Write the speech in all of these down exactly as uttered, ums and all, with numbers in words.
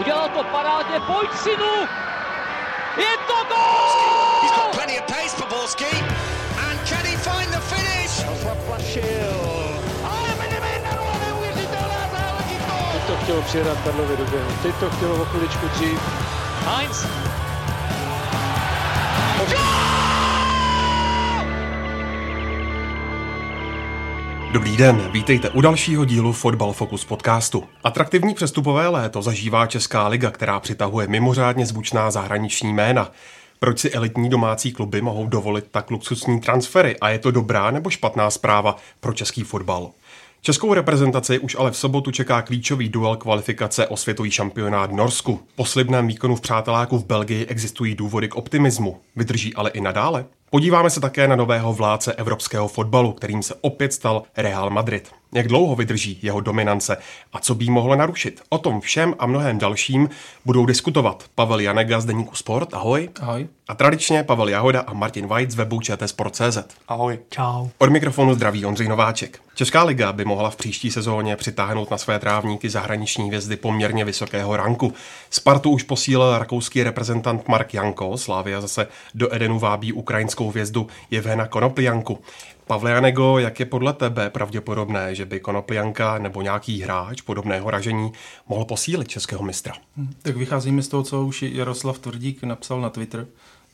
Udělal to parádně, pojď synu! Je to gól! He's got plenty of pace for Borski. And can he find the finish? Teď to chtělo přihrát Karlově do běhu. Teď to chtělo o chviličku dřív. Heinz! Dobrý den, vítejte u dalšího dílu Fotbal Focus podcastu. Atraktivní přestupové léto zažívá česká liga, která přitahuje mimořádně zvučná zahraniční jména. Proč si elitní domácí kluby mohou dovolit tak luxusní transfery a je to dobrá nebo špatná zpráva pro český fotbal? Českou reprezentaci už ale v sobotu čeká klíčový duel kvalifikace o světový šampionát v Norsku. Po slibném výkonu v přáteláku v Belgii existují důvody k optimismu. Vydrží ale i nadále? Podíváme se také na nového vládce evropského fotbalu, kterým se opět stal Real Madrid. Jak dlouho vydrží jeho dominance a co by jí mohlo narušit? O tom všem a mnohem dalším budou diskutovat Pavel Janega z deníku Sport. Ahoj. Ahoj. A tradičně Pavel Jahoda a Martin White z webu čtsport tečka cé zet. Ahoj. Čau. Od mikrofonu zdraví Ondřej Nováček. Česká liga by mohla v příští sezóně přitáhnout na své trávníky zahraniční hvězdy poměrně vysokého ranku. Spartu už posílil rakouský reprezentant Marc Janko, Slavia zase do Edenu vábí ukrajinskou hvězdu Jevhena Konopljanku. Pavle Janego, jak je podle tebe pravděpodobné, že by Konopljanka nebo nějaký hráč podobného ražení mohl posílit českého mistra? Tak vycházíme z toho, co už Jaroslav Tvrdík napsal na Twitter,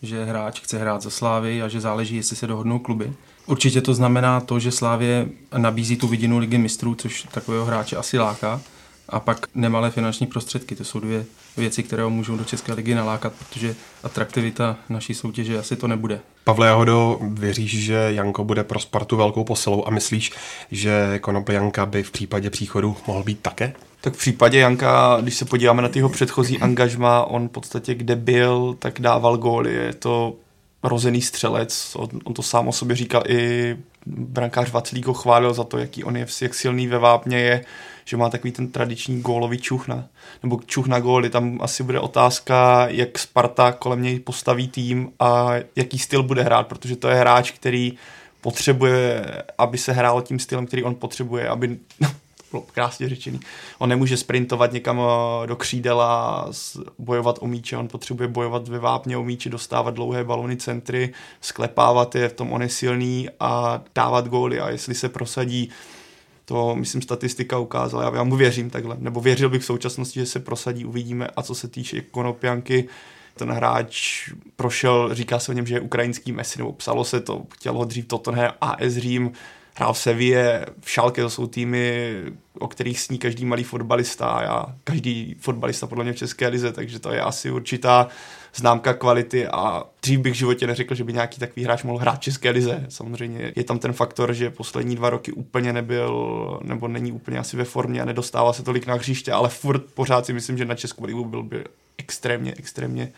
že hráč chce hrát za Slávy a že záleží, jestli se dohodnou kluby. Určitě to znamená to, že Slávě nabízí tu vidinu Ligy mistrů, což takového hráče asi láká, a pak nemalé finanční prostředky. To jsou dvě věci, které ho můžou do České ligy nalákat, protože atraktivita naší soutěže asi to nebude. Pavle Jahodo, věříš, že Janko bude pro Spartu velkou posilou a myslíš, že Konopljanka by v případě příchodu mohl být také? Tak v případě Janka, když se podíváme na jeho předchozí angažma, on v podstatě kde byl, tak dával góly. Je to rozený střelec, on, on to sám o sobě říkal, i brankář Vaclík ho chválil za to, jaký on je, jak silný ve vápně je, že má takový ten tradiční gólový čuch na, nebo čuch na góly. Tam asi bude otázka, jak Sparta kolem něj postaví tým a jaký styl bude hrát, protože to je hráč, který potřebuje, aby se hrál tím stylem, který on potřebuje, aby... Bylo krásně řečený. On nemůže sprintovat někam do křídela, bojovat o míče, on potřebuje bojovat ve vápně o míče, dostávat dlouhé balony, centry, sklepávat je, v tom on je silný a dávat góly. A jestli se prosadí, to myslím statistika ukázala, já, já mu věřím takhle, nebo věřil bych v současnosti, že se prosadí, uvidíme. A co se týče Konopljanky, ten hráč prošel, říká se o něm, že je ukrajinský Messi, nebo psalo se to, chtěl ho dřív Tottenham, á es Řím, hrál v Sevě, v Schalke, to jsou týmy, o kterých sní každý malý fotbalista a já, každý fotbalista podle mě v České lize, takže to je asi určitá známka kvality a dřív bych v životě neřekl, že by nějaký takový hráč mohl hrát v České lize. Samozřejmě je tam ten faktor, že poslední dva roky úplně nebyl, nebo není úplně asi ve formě a nedostává se tolik na hřiště, ale furt pořád si myslím, že na Českou ligu byl, byl extrémně, extrémně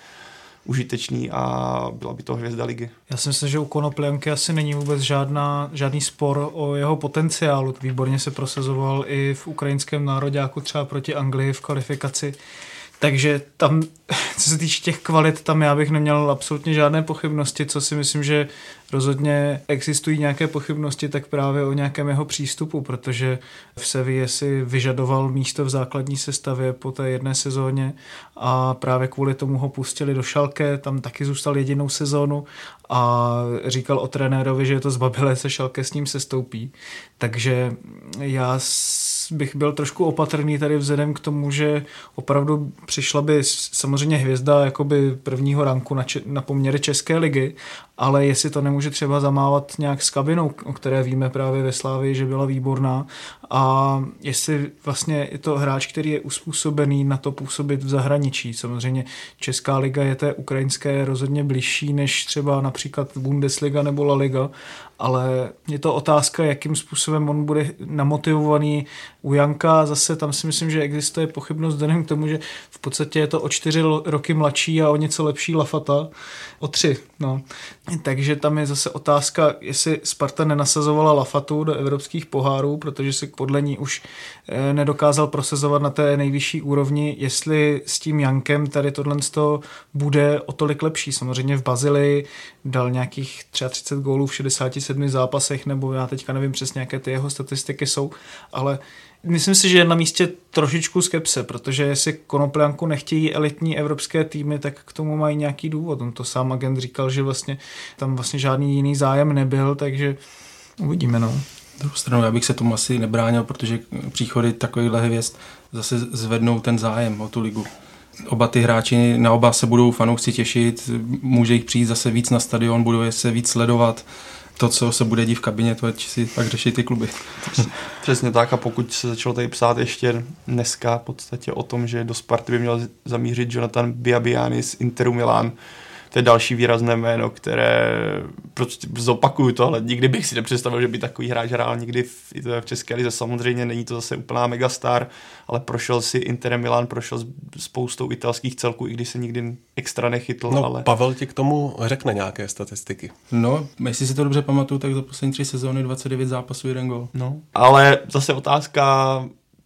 užitečný a byla by to hvězda ligy. Já si myslím, že u Konopljanky asi není vůbec žádná, žádný spor o jeho potenciálu. Výborně se prosazoval i v ukrajinském nároďáku, třeba proti Anglii v kvalifikaci. Takže tam, co se týče těch kvalit, tam já bych neměl absolutně žádné pochybnosti, co si myslím, že rozhodně existují nějaké pochybnosti, tak právě o nějakém jeho přístupu, protože v Sevě si vyžadoval místo v základní sestavě po té jedné sezóně a právě kvůli tomu ho pustili do Schalke, tam taky zůstal jedinou sezónu a říkal o trenérovi, že je to zbabilé, se Schalke s ním sestoupí. Takže já bych byl trošku opatrný tady vzhledem k tomu, že opravdu přišla by samozřejmě hvězda jakoby prvního ranku na, če- na poměry České ligy, ale jestli to nemůže třeba zamávat nějak s kabinou, o které víme právě ve Slávii, že byla výborná, a jestli vlastně je to hráč, který je uspůsobený na to působit v zahraničí. Samozřejmě Česká liga je té ukrajinské rozhodně bližší než třeba například Bundesliga nebo La Liga, ale je to otázka, jakým způsobem on bude namotivovaný. U Janka zase tam si myslím, že existuje pochybnost vzhledem k tomu, že v podstatě je to o čtyři roky mladší a o něco lepší Lafata, o tři. No. Takže tam je zase otázka, jestli Sparta nenasazovala Lafatu do evropských pohárů, protože se podle ní už nedokázal prosazovat na té nejvyšší úrovni, jestli s tím Jankem tady tohle bude o tolik lepší. Samozřejmě v Bazilii dal nějakých třicet tři gólů v šedesáti sedmi zápasech, nebo já teďka nevím přesně, jaké ty jeho statistiky jsou, ale myslím si, že je na místě trošičku skepse, protože jestli Konopljanku nechtějí elitní evropské týmy, tak k tomu mají nějaký důvod. On to sám agent říkal, že vlastně tam vlastně žádný jiný zájem nebyl, takže uvidíme, no. Druhou stranou, já bych se tomu asi nebránil, protože příchody takovýchhle hvězd zase zvednou ten zájem o tu ligu. Oba ty hráči, na oba se budou fanoušci těšit, může jich přijít zase víc na stadion, budou je se víc sledovat. To, co se bude dít v kabině, to si pak řeší ty kluby. Přesně tak, a pokud se začalo tady psát ještě dneska v podstatě o tom, že do Sparty by měl zamířit Jonathan Biabiany z Interu Milan, to je další výrazné jméno, které, prostě zopakuju tohle, nikdy bych si nepředstavil, že by takový hráč hrál nikdy v, v České lize, samozřejmě není to zase úplná megastar, ale prošel si Inter Milan, prošel s spoustou italských celků, i když se nikdy extra nechytl. No, ale... Pavel ti k tomu řekne nějaké statistiky. No, jestli si to dobře pamatuju, tak za poslední tři sezóny dvacet devět zápasů, jeden gol. No, ale zase otázka...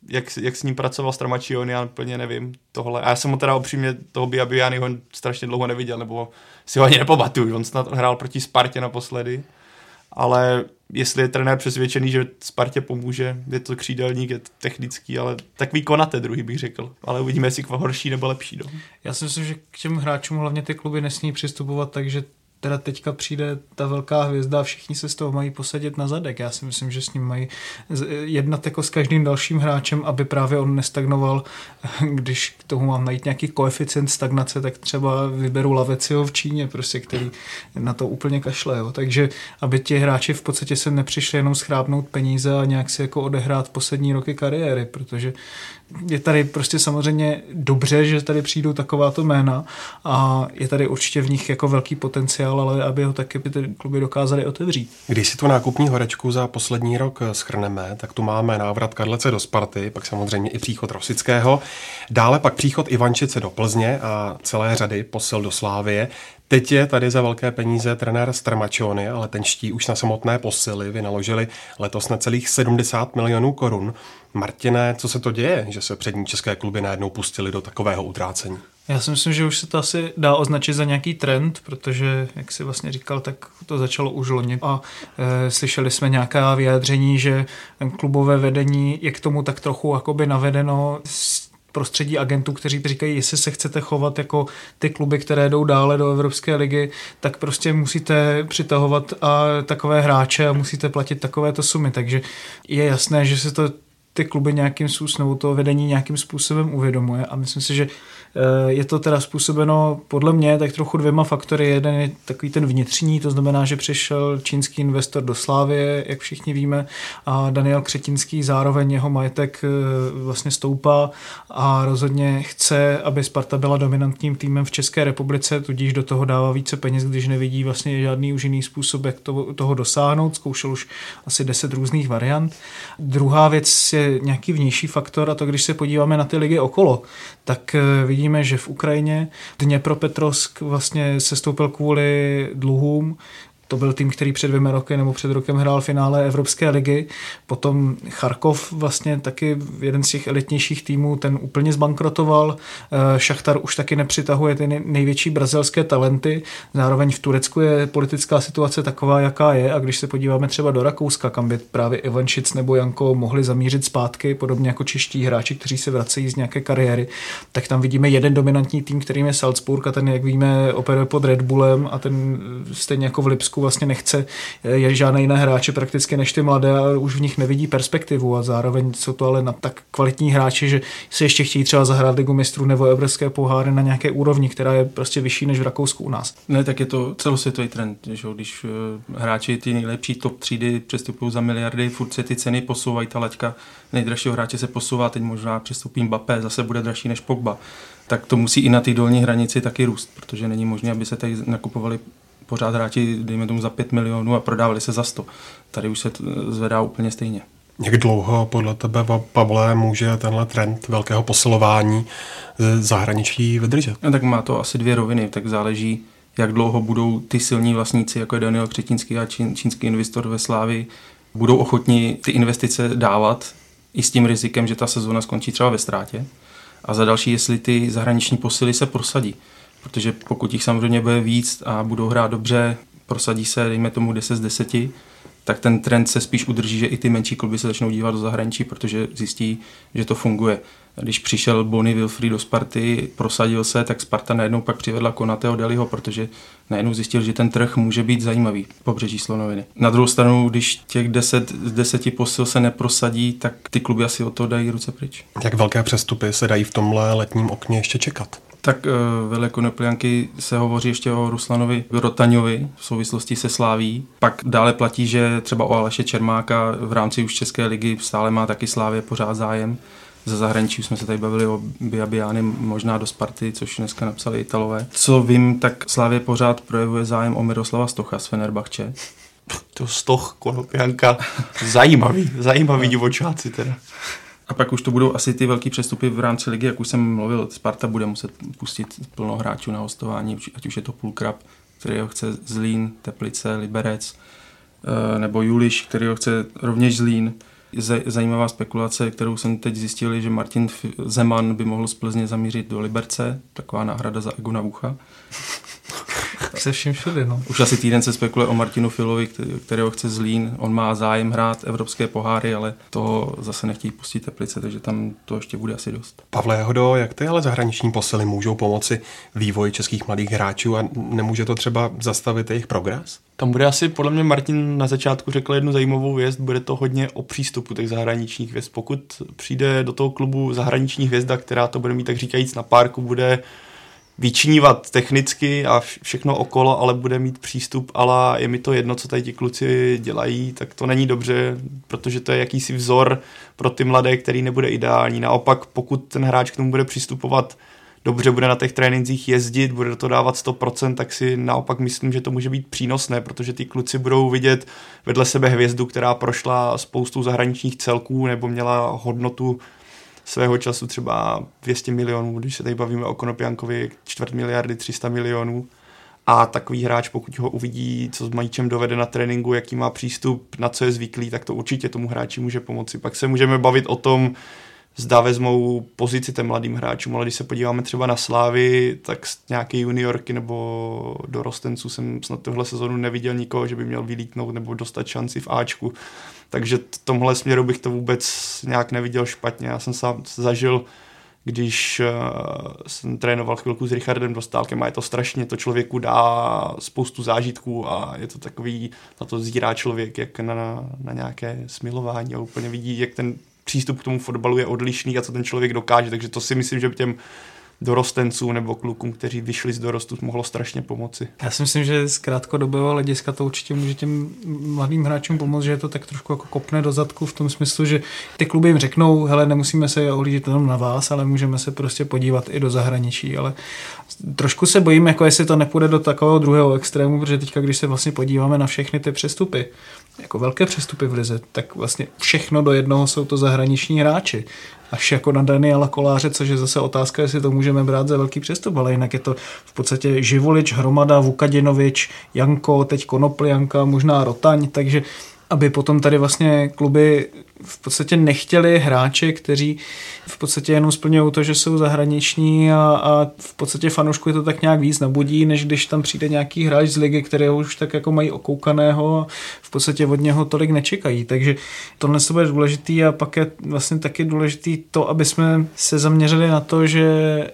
Jak, jak s ním pracoval Stramaccioni, já úplně nevím tohle. A já jsem ho teda opřímně toho Biabianyho strašně dlouho neviděl, nebo si ho ani nepamatuju. On snad hrál proti Spartě naposledy, ale jestli je trenér přesvědčený, že Spartě pomůže, je to křídelník, je to technický, ale takový Konate druhý bych řekl. Ale uvidíme, jestli horší nebo lepší. No. Já si myslím, že k těm hráčům hlavně ty kluby nesmí přistupovat, takže teda teďka přijde ta velká hvězda a všichni se z toho mají posadit na zadek. Já si myslím, že s ním mají jednat jako s každým dalším hráčem, aby právě on nestagnoval. Když k tomu mám najít nějaký koeficient stagnace, tak třeba vyberu Lavezziho v Číně, prostě, který na to úplně kašle. Jo. Takže aby ti hráči v podstatě se nepřišli jenom schrábnout peníze a nějak si jako odehrát poslední roky kariéry, protože je tady prostě samozřejmě dobře, že tady přijdou takováto jména a je tady určitě v nich jako velký potenciál, ale aby ho taky ty kluby dokázali otevřít. Když si tu nákupní horečku za poslední rok shrneme, tak tu máme návrat Kadlece do Sparty, pak samozřejmě i příchod Rosického, dále pak příchod Ivančice do Plzně a celé řady posil do Slávie. Teď je tady za velké peníze trenér Stramaccioni, ale ten ští už na samotné posily vynaložili letos na celých sedmdesát milionů korun. Martine, co se to děje, že se přední české kluby najednou pustili do takového utrácení? Já si myslím, že už se to asi dá označit za nějaký trend, protože, jak jsi vlastně říkal, tak to začalo už loni a e, slyšeli jsme nějaká vyjádření, že klubové vedení je k tomu tak trochu jakoby navedeno s prostředí agentů, kteří říkají, jestli se chcete chovat jako ty kluby, které jdou dále do Evropské ligy, tak prostě musíte přitahovat a takové hráče a musíte platit takovéto sumy. Takže je jasné, že se to ty kluby nějakým způsobem, to vedení nějakým způsobem uvědomuje a myslím si, že je to teda způsobeno podle mě tak trochu dvěma faktory. Jeden je takový ten vnitřní, to znamená, že přišel čínský investor do Slávie, jak všichni víme, a Daniel Křetínský, zároveň jeho majetek vlastně stoupá a rozhodně chce, aby Sparta byla dominantním týmem v České republice, tudíž do toho dává více peněz, když nevidí vlastně žádný už jiný způsob, jak to, toho dosáhnout. Zkoušel už asi deset různých variant. Druhá věc je nějaký vnější faktor a to, když se podíváme na ty ligy okolo, tak vidí Víme, že v Ukrajině Dněpropetrovsk vlastně sestoupil kvůli dluhům. To byl tým, který před dvěma roky nebo před rokem hrál finále Evropské ligy. Potom Charkov vlastně taky jeden z těch elitnějších týmů, ten úplně zbankrotoval. Šachtar už taky nepřitahuje ty největší brazilské talenty. Zároveň v Turecku je politická situace taková, jaká je. A když se podíváme třeba do Rakouska, kam by právě Ivančic nebo Janko mohli zamířit zpátky, podobně jako čeští hráči, kteří se vracejí z nějaké kariéry, tak tam vidíme jeden dominantní tým, kterým je Salzburg a ten, jak víme, operuje pod Redbullem a ten stejně jako v Lipsku vlastně nechce je žádné jiné hráče prakticky než ty mladé a už v nich nevidí perspektivu a zároveň jsou to ale na tak kvalitní hráči, že si ještě chtějí třeba zahrát ligu mistrů nebo evropské poháry na nějaké úrovni, která je prostě vyšší než v Rakousku u nás. Ne, tak je to celosvětový trend, že když hráči ty nejlepší top třídy přestupují za miliardy, furt se ty ceny posouvají, ta laťka nejdražšího hráče se posouvá, teď možná přestupí Mbappé, zase bude dražší než Pogba. Tak to musí i na ty dolní hranici taky růst, protože není možné, aby se tady nakupovali pořád hráči, dejme tomu za pět milionů a prodávali se za sto. Tady už se zvedá úplně stejně. Jak dlouho podle tebe, Pavle, může tenhle trend velkého posilování zahraničí vydržet? No, tak má to asi dvě roviny, tak záleží, jak dlouho budou ty silní vlastníci, jako je Daniel Křetínský a čín, čínský investor ve Slávii, budou ochotni ty investice dávat i s tím rizikem, že ta sezóna skončí třeba ve ztrátě. A za další, jestli ty zahraniční posily se prosadí. protože pokud jich samozřejmě bude víc a budou hrát dobře, prosadí se, dejme tomu deset z deseti, tak ten trend se spíš udrží, že i ty menší kluby se začnou dívat do zahraničí, protože zjistí, že to funguje. Když přišel Bony Wilfried do Sparty, prosadil se, tak Sparta najednou pak přivedla Konateho, Deliho, protože najednou zjistil, že ten trh může být zajímavý pobřeží Slonoviny. Na druhou stranu, když těch deset z deseti posil se neprosadí, tak ty kluby asi o to dají ruce pryč. Jak velké přestupy se dají v tomhle letním okně ještě čekat? Tak vedle Konopljanky se hovoří ještě o Ruslanovi Rotaňovi v souvislosti se Sláví. Pak dále platí, že třeba o Aleše Čermáka v rámci už České ligy stále má taky Slávě pořád zájem. Ze zahraničí jsme se tady bavili o Biabiany, možná do Sparty, což dneska napsali Italové. Co vím, tak Slávě pořád projevuje zájem o Miroslava Stocha z Fenerbahče. To Stoch, Konopljanka, zajímavý, zajímavý divočáci teda. A pak už to budou asi ty velký přestupy v rámci ligy, jak už jsem mluvil, Sparta bude muset pustit plno hráčů na hostování, ať už je to Půlkrab, který ho chce Zlín, Teplice, Liberec, nebo Živulič, který ho chce rovněž Zlín. Zajímavá spekulace, kterou jsem teď zjistil, je, že Martin Zeman by mohl z Plzně zamířit do Liberce, taková náhrada za Egona Vůcha. Se vším všude, no. Už asi týden se spekuluje o Martinu Filovi, kterého chce Zlín. On má zájem hrát evropské poháry, ale toho zase nechtějí pustit Teplice, takže tam to ještě bude asi dost. Pavle Hodo, jak ty ale zahraniční posily můžou pomoci vývoji českých mladých hráčů a nemůže to třeba zastavit jejich progres? Tam bude asi, podle mě Martin na začátku řekl jednu zajímavou věc, bude to hodně o přístupu těch zahraničních hvězd. Pokud přijde do toho klubu zahraniční hvězda, která to bude mít tak říkajíc na párku, bude vyčnívat technicky a všechno okolo, ale bude mít přístup, ale je mi to jedno, co tady ti kluci dělají, tak to není dobře, protože to je jakýsi vzor pro ty mladé, který nebude ideální. Naopak, pokud ten hráč k tomu bude přistupovat dobře, bude na těch trénincích jezdit, bude do toho dávat sto procent, tak si naopak myslím, že to může být přínosné, protože ty kluci budou vidět vedle sebe hvězdu, která prošla spoustu zahraničních celků nebo měla hodnotu svého času třeba dvě stě milionů, když se tady bavíme o Konopljankovi, čtvrt miliardy, tři sta milionů. A takový hráč, pokud ho uvidí, co s majíčem dovede na tréninku, jaký má přístup, na co je zvyklý, tak to určitě tomu hráči může pomoci. Pak se můžeme bavit o tom, zda vezmou pozici těm mladým hráčům, ale když se podíváme třeba na Slávy, tak nějaké juniorky nebo dorostenců jsem snad tohle sezonu neviděl nikoho, že by měl vylítnout nebo dostat šanci v Ačku. Takže v tomhle směru bych to vůbec nějak neviděl špatně. Já jsem sám zažil, když jsem trénoval chvilku s Richardem Dostálkem a je to strašně, to člověku dá spoustu zážitků a je to takový, na to zírá člověk jak na, na nějaké smilování a úplně vidí, jak ten přístup k tomu fotbalu je odlišný a co ten člověk dokáže, takže to si myslím, že by těm dorostencům nebo klukům, kteří vyšli z dorostu, mohlo strašně pomoci. Já si myslím, že z krátkodobého hlediska to určitě může těm mladým hráčům pomoct, že je to tak trošku jako kopne do zadku v tom smyslu, že ty kluby jim řeknou, hele, nemusíme se ohlížet jenom na vás, ale můžeme se prostě podívat i do zahraničí, ale trošku se bojím, jako jestli to nepůjde do takového druhého extrému, protože teďka, když se vlastně podíváme na všechny ty přestupy, jako velké přestupy v lize, tak vlastně všechno do jednoho jsou to zahraniční hráči. Až jako na Daniela Koláře, což je zase otázka, jestli to můžeme brát za velký přestup, ale jinak je to v podstatě Živulič, Hromada, Vukadinovič, Janko, teď Konopljanka, možná Rotaň, takže aby potom tady vlastně kluby v podstatě nechtěli hráče, kteří v podstatě jenom splňují to, že jsou zahraniční a, a v podstatě fanoušku je to tak nějak víc nabudí, než když tam přijde nějaký hráč z ligy, kterého už tak jako mají okoukaného a v podstatě od něho tolik nečekají. Takže tohle to bude důležitý a pak je vlastně taky důležitý to, aby jsme se zaměřili na to, že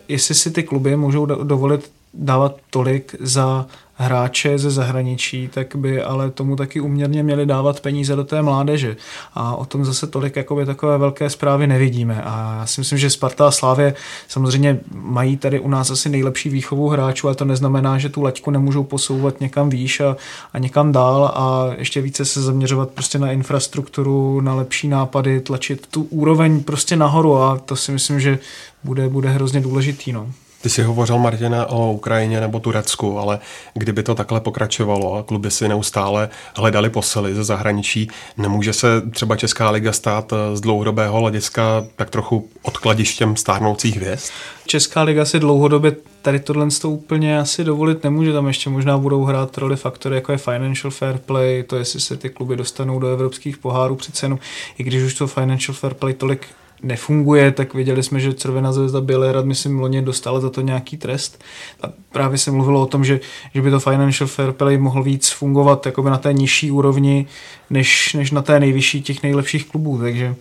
jestli si ty kluby můžou dovolit dávat tolik za hráče ze zahraničí, tak by ale tomu taky uměrně měli dávat peníze do té mládeže. A o tom zase tolik jakoby takové velké zprávy nevidíme. A já si myslím, že Sparta a Slávě samozřejmě mají tady u nás asi nejlepší výchovu hráčů, ale to neznamená, že tu laťku nemůžou posouvat někam výš a, a někam dál a ještě více se zaměřovat prostě na infrastrukturu, na lepší nápady, tlačit tu úroveň prostě nahoru a to si myslím, že bude, bude hrozně důležitý, no. Ty jsi hovořil, Martina, o Ukrajině nebo Turecku, ale kdyby to takhle pokračovalo a kluby si neustále hledali posily ze zahraničí, nemůže se třeba Česká liga stát z dlouhodobého hlediska tak trochu odkladištěm stárnoucích hvězd? Česká liga si dlouhodobě tady tohle úplně asi dovolit nemůže, tam ještě možná budou hrát roli faktory, jako je financial fair play, to jestli se ty kluby dostanou do evropských pohárů, přece jenom, i když už to financial fair play tolik nefunguje, tak viděli jsme, že Červená zvězda Bělehrad, myslím, loni dostala za to nějaký trest. A právě se mluvilo o tom, že, že by to Financial Fair Play mohl víc fungovat jakoby na té nižší úrovni, než, než na té nejvyšší těch nejlepších klubů, takže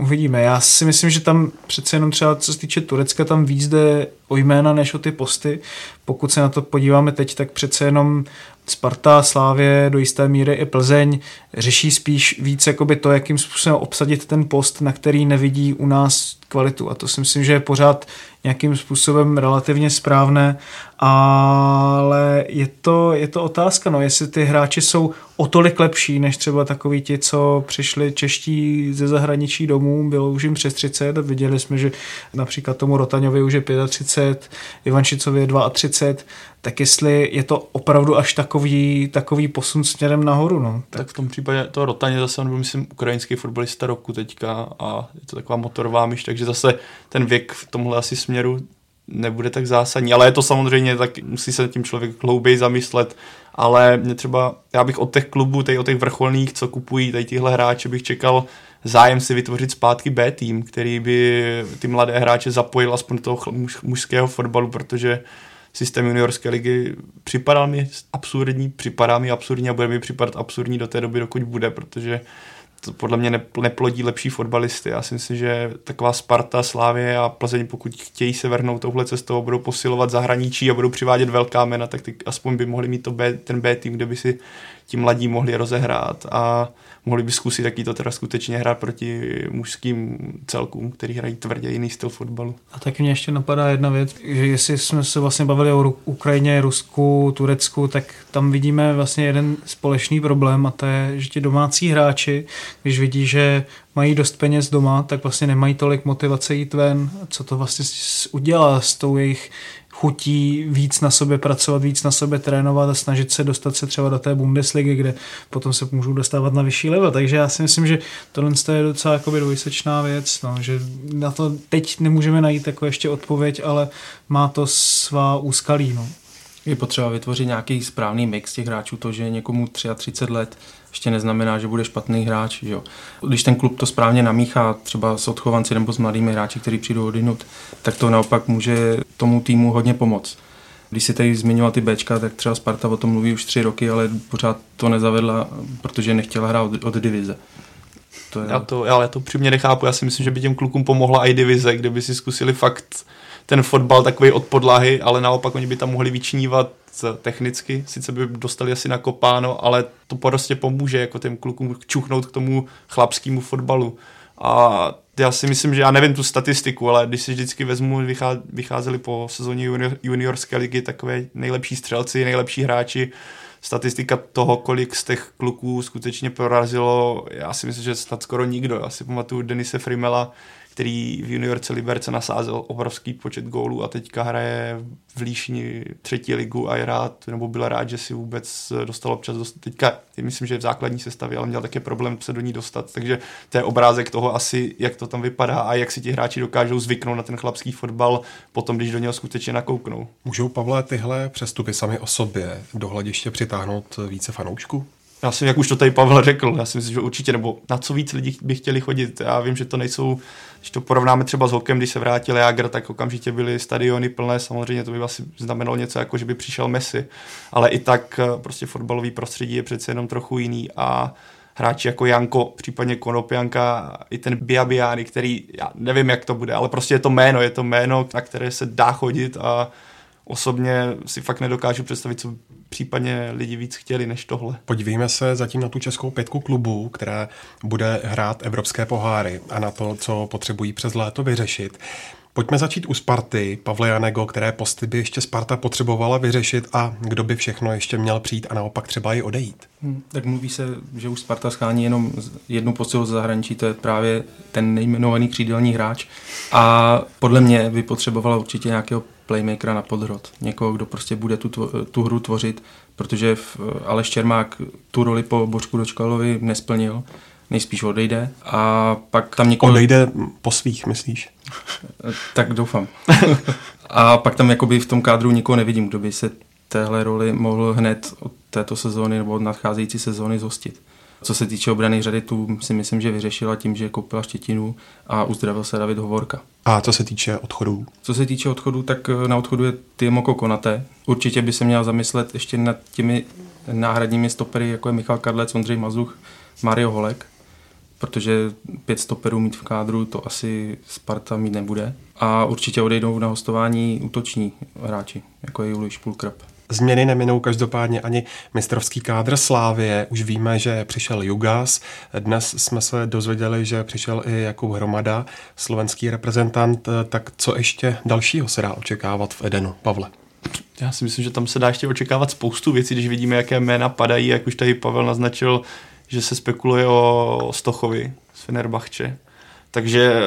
uvidíme. Já si myslím, že tam přece jenom třeba co se týče Turecka, tam víc jde o jména než o ty posty. Pokud se na to podíváme teď, tak přece jenom Sparta, Slávě, do jisté míry i Plzeň řeší spíš víc jakoby to, jakým způsobem obsadit ten post, na který nevidí u nás kvalitu. A to si myslím, že je pořád nějakým způsobem relativně správné, ale je to, je to otázka, no, jestli ty hráči jsou o tolik lepší, než třeba takoví ti, co přišli čeští ze zahraničí domů, bylo už jim přes třicet, viděli jsme, že například tomu Rotaňovi už je třicet pět, Ivančicovi je třicet dva, tak jestli je to opravdu až takový, takový posun směrem nahoru. No. Tak. tak v tom případě to Rotaň zase, on byl, myslím, ukrajinský fotbalista roku teďka a je to taková motorová myš, takže zase ten věk v tomhle asi směru nebude tak zásadní, ale je to samozřejmě, tak musí se tím člověk hlouběji zamyslet, ale mě třeba, já bych od těch klubů, tady od těch vrcholných, co kupují tady tyhle hráče, bych čekal zájem si vytvořit zpátky B tým, který by ty mladé hráče zapojil aspoň do toho muž, mužského fotbalu, protože systém juniorské ligy připadal mi absurdní, připadá mi absurdní a bude mi připadat absurdní do té doby, dokud bude, protože to podle mě neplodí lepší fotbalisty. Já si myslím, že taková Sparta, Slávie a Plzeň, pokud chtějí se vrhnout touhle cestou, budou posilovat zahraničí a budou přivádět velká jména, tak ty aspoň by mohli mít to B, ten B tým, kde by si ti mladí mohli rozehrát a mohli by zkusit taky to teda skutečně hrát proti mužským celkům, který hrají tvrdě jiný styl fotbalu. A taky mě ještě napadá jedna věc, že jestli jsme se vlastně bavili o Ukrajině, Rusku, Turecku, tak tam vidíme vlastně jeden společný problém a to je, že ti domácí hráči, když vidí, že mají dost peněz doma, tak vlastně nemají tolik motivace jít ven. Co to vlastně udělá s tou jejich chutí víc na sobě pracovat, víc na sobě trénovat a snažit se dostat se třeba do té Bundesligy, kde potom se můžou dostávat na vyšší level. Takže já si myslím, že tohle je docela jakoby dvojsečná věc, no, že na to teď nemůžeme najít jako ještě odpověď, ale má to svá úskalí. No. Je potřeba vytvořit nějaký správný mix těch hráčů, to, že někomu třicet tři let ještě neznamená, že bude špatný hráč. Že jo. Když ten klub to správně namíchá třeba s odchovanci nebo s mladými hráči, kteří přijdou odinut, tak to naopak může tomu týmu hodně pomoct. Když si tady zmiňoval ty Bčka, tak třeba Sparta o tom mluví už tři roky, ale pořád to nezavedla, protože nechtěla hrát od, od divize. To je... já, to, já to přímě nechápu, já si myslím, že by těm klukům pomohla i divize, kdyby si zkusili fakt ten fotbal takovej od podlahy, ale naopak oni by tam mohli vyčnívat technicky, sice by dostali asi nakopáno, ale to prostě pomůže jako těm klukům čuchnout k tomu chlapskému fotbalu. A já si myslím, že já nevím tu statistiku, ale když si vždycky vezmu, vycházeli po sezóně junior, juniorské ligy takové nejlepší střelci, nejlepší hráči, statistika toho, kolik z těch kluků skutečně prorazilo, já si myslím, že snad skoro nikdo. Já si pamatuju Denise Frimela, který v juniorce Liberce nasázel obrovský počet gólů a teďka hraje v Líšni třetí ligu a je rád, nebo byl rád, že si vůbec dostal občas dostat. Teďka, myslím, že je v základní sestavě, ale měl také problém se do ní dostat. Takže to je obrázek toho asi, jak to tam vypadá a jak si ti hráči dokážou zvyknout na ten chlapský fotbal potom, když do něho skutečně nakouknou. Můžou, Pavle, tyhle přestupy sami o sobě do hlediště přitáhnout více fanoušků? Já si, jak už to tady Pavel řekl, já si myslím, že určitě, nebo na co víc lidí by chtěli chodit. Já vím, že to nejsou, když to porovnáme třeba s hokejem, když se vrátil Jágr, tak okamžitě byly stadiony plné, samozřejmě to by asi znamenalo něco, jako že by přišel Messi, ale i tak prostě fotbalový prostředí je přece jenom trochu jiný a hráči jako Janko, případně Konopljanka, i ten Biabiany, který, já nevím, jak to bude, ale prostě je to jméno, je to jméno, na které se dá chodit a osobně si fakt nedokážu představit, co případně lidi víc chtěli než tohle. Podívejme se zatím na tu českou pětku klubů, která bude hrát evropské poháry a na to, co potřebují přes léto vyřešit. Pojďme začít u Sparty, Pavle Janego, které posty by ještě Sparta potřebovala vyřešit a kdo by všechno ještě měl přijít a naopak třeba i odejít. Hmm, tak mluví se, že už Sparta schání jenom jednu posilu ze zahraničí, to je právě ten nejmenovaný křídelní hráč a podle mě by potřebovala určitě nějakého playmakera na podhrot. Někoho, kdo prostě bude tu, tvo- tu hru tvořit, protože Aleš Čermák tu roli po Bořku Dočkalovi nesplnil, nejspíš odejde a pak tam někoho... Odejde po svých, myslíš? Tak doufám. A pak tam jakoby v tom kádru nikoho nevidím, kdo by se téhle roli mohl hned od této sezóny nebo od nadcházející sezóny zhostit. Co se týče obrany řady, tu si myslím, že vyřešila tím, že koupila Štětinu a uzdravil se David Hovorka. A co se týče odchodů? Co se týče odchodů, tak na odchodu je Tiemoco Konaté. Určitě by se měl zamyslet ještě nad těmi náhradními stopery, jako je Michal Kadlec, Ondřej Mazuch, Mario Holek, protože pět stoperů mít v kádru to asi Sparta mít nebude. A určitě odejdou na hostování útoční hráči, jako je Juliš Pulkrab. Změny neminou každopádně ani mistrovský kádr Slávie. Už víme, že přišel Jugas. Dnes jsme se dozvěděli, že přišel i Jakub Hromada, slovenský reprezentant. Tak co ještě dalšího se dá očekávat v Edenu, Pavle? Já si myslím, že tam se dá ještě očekávat spoustu věcí, když vidíme, jaké jména padají. Jak už tady Pavel naznačil, že se spekuluje o Stochovi z Fenerbahče. Takže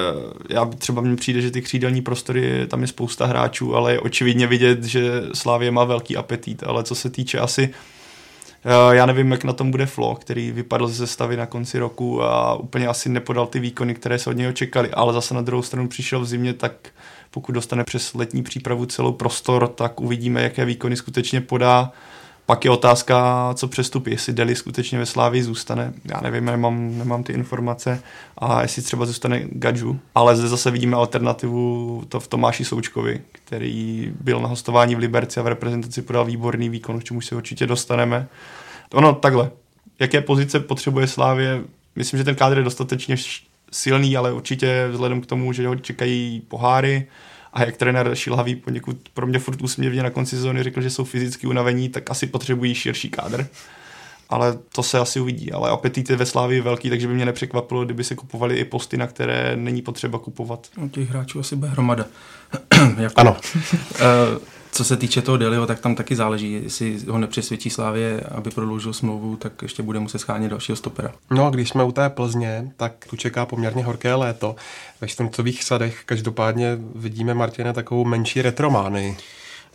já třeba mně přijde, že ty křídelní prostory, tam je spousta hráčů, ale je očividně vidět, že Slavie má velký apetít. Ale co se týče asi, já nevím, jak na tom bude Flo, který vypadl ze sestavy na konci roku a úplně asi nepodal ty výkony, které se od něho čekali. Ale zase na druhou stranu přišel v zimě, tak pokud dostane přes letní přípravu celou prostor, tak uvidíme, jaké výkony skutečně podá. Pak je otázka, co přestupí, jestli Deli skutečně ve Slávii zůstane. Já nevím, nemám, nemám ty informace. A jestli třeba zůstane Gadžu. Ale zde zase vidíme alternativu to v Tomáši Součkovi, který byl na hostování v Liberci a v reprezentaci podal výborný výkon, k čemu se určitě dostaneme. Ono takhle, jaké pozice potřebuje Slávie? Myslím, že ten kádr je dostatečně silný, ale určitě vzhledem k tomu, že ho čekají poháry, a jak trenér Šilhavý poněkud pro mě furt úsměvně na konci sezóny řekl, že jsou fyzicky unavení, tak asi potřebují širší kádr. Ale to se asi uvidí. Ale apetít je ve Slávii velký, takže by mě nepřekvapilo, kdyby se kupovali i posty, na které není potřeba kupovat. No, těch hráčů asi bude hromada. jako, ano. Co se týče toho Deliho, tak tam taky záleží. Jestli ho nepřesvědčí Slávie, aby prodloužil smlouvu, tak ještě bude muset schánět dalšího stopera. No a když jsme u té Plzně, tak tu čeká poměrně horké léto. Ve štrncových sadech každopádně vidíme, Martina, takovou menší retrománii.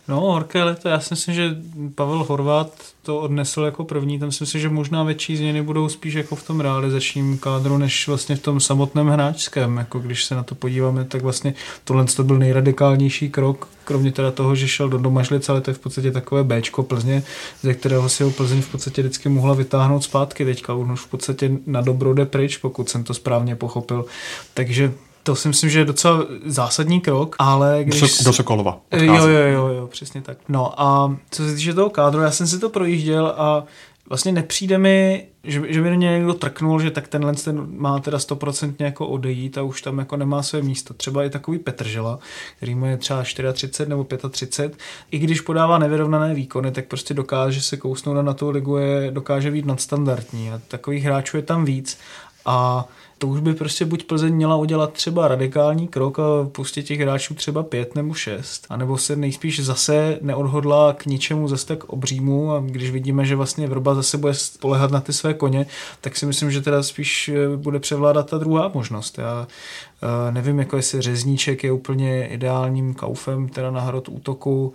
No, horké léto. Já si myslím, že Pavel Horváth to odnesl jako první. Tam si myslím, že možná větší změny budou spíš jako v tom realizačním kádru, než vlastně v tom samotném hráčském. Jako když se na to podíváme, tak vlastně tohle to byl nejradikálnější krok, kromě teda toho, že šel do Domažlic, ale to je v podstatě takové béčko Plzně, ze kterého si ho Plzeň v podstatě vždycky mohla vytáhnout zpátky. Teďka už v podstatě na dobro jde pryč, pokud jsem to správně pochopil. Takže to si myslím, že je docela zásadní krok, ale když... Do Sokolova. Jo, jo, jo, jo, přesně tak. No a co se týče toho kádru, já jsem si to projížděl a vlastně nepřijde mi, že, že by někdo trknul, že tak tenhle ten má teda stoprocentně jako odejít a už tam jako nemá své místo. Třeba i takový Petržela, který mu je třeba třicet čtyři nebo třicet pět. I když podává nevyrovnané výkony, tak prostě dokáže se kousnout a na tu ligu je, dokáže být nadstandardní. A takových hráčů je tam víc a to už by prostě buď Plzeň měla udělat třeba radikální krok a pustit těch hráčů třeba pět nebo šest, anebo se nejspíš zase neodhodla k ničemu zase tak obřímu, a když vidíme, že vlastně Vrba zase bude spolehat na ty své koně, tak si myslím, že teda spíš bude převládat ta druhá možnost. Já nevím, jako jestli Řezníček je úplně ideálním kaufem teda na hrot útoku.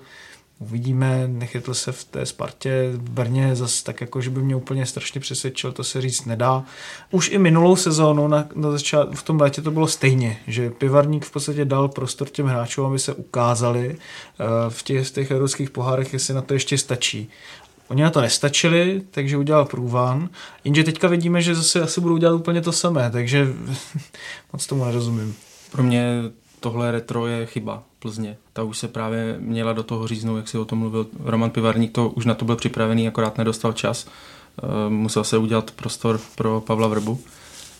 Uvidíme, nechytl se v té Spartě, v Brně zase tak jako, že by mě úplně strašně přesvědčil, to se říct nedá. Už i minulou sezónu na, na začátku, v tom létě to bylo stejně, že Pivarník v podstatě dal prostor těm hráčům, aby se ukázali v těch, těch evropských pohárech, jestli na to ještě stačí. Oni na to nestačili, takže udělal průvan, jenže teďka vidíme, že zase asi budou dělat úplně to samé, takže moc tomu nerozumím. Pro mě tohle retro je chyba Plzně. Ta už se právě měla do toho říznout, jak si o tom mluvil Roman Pivarník, to už na to byl připravený, akorát nedostal čas. Musel se udělat prostor pro Pavla Vrbu.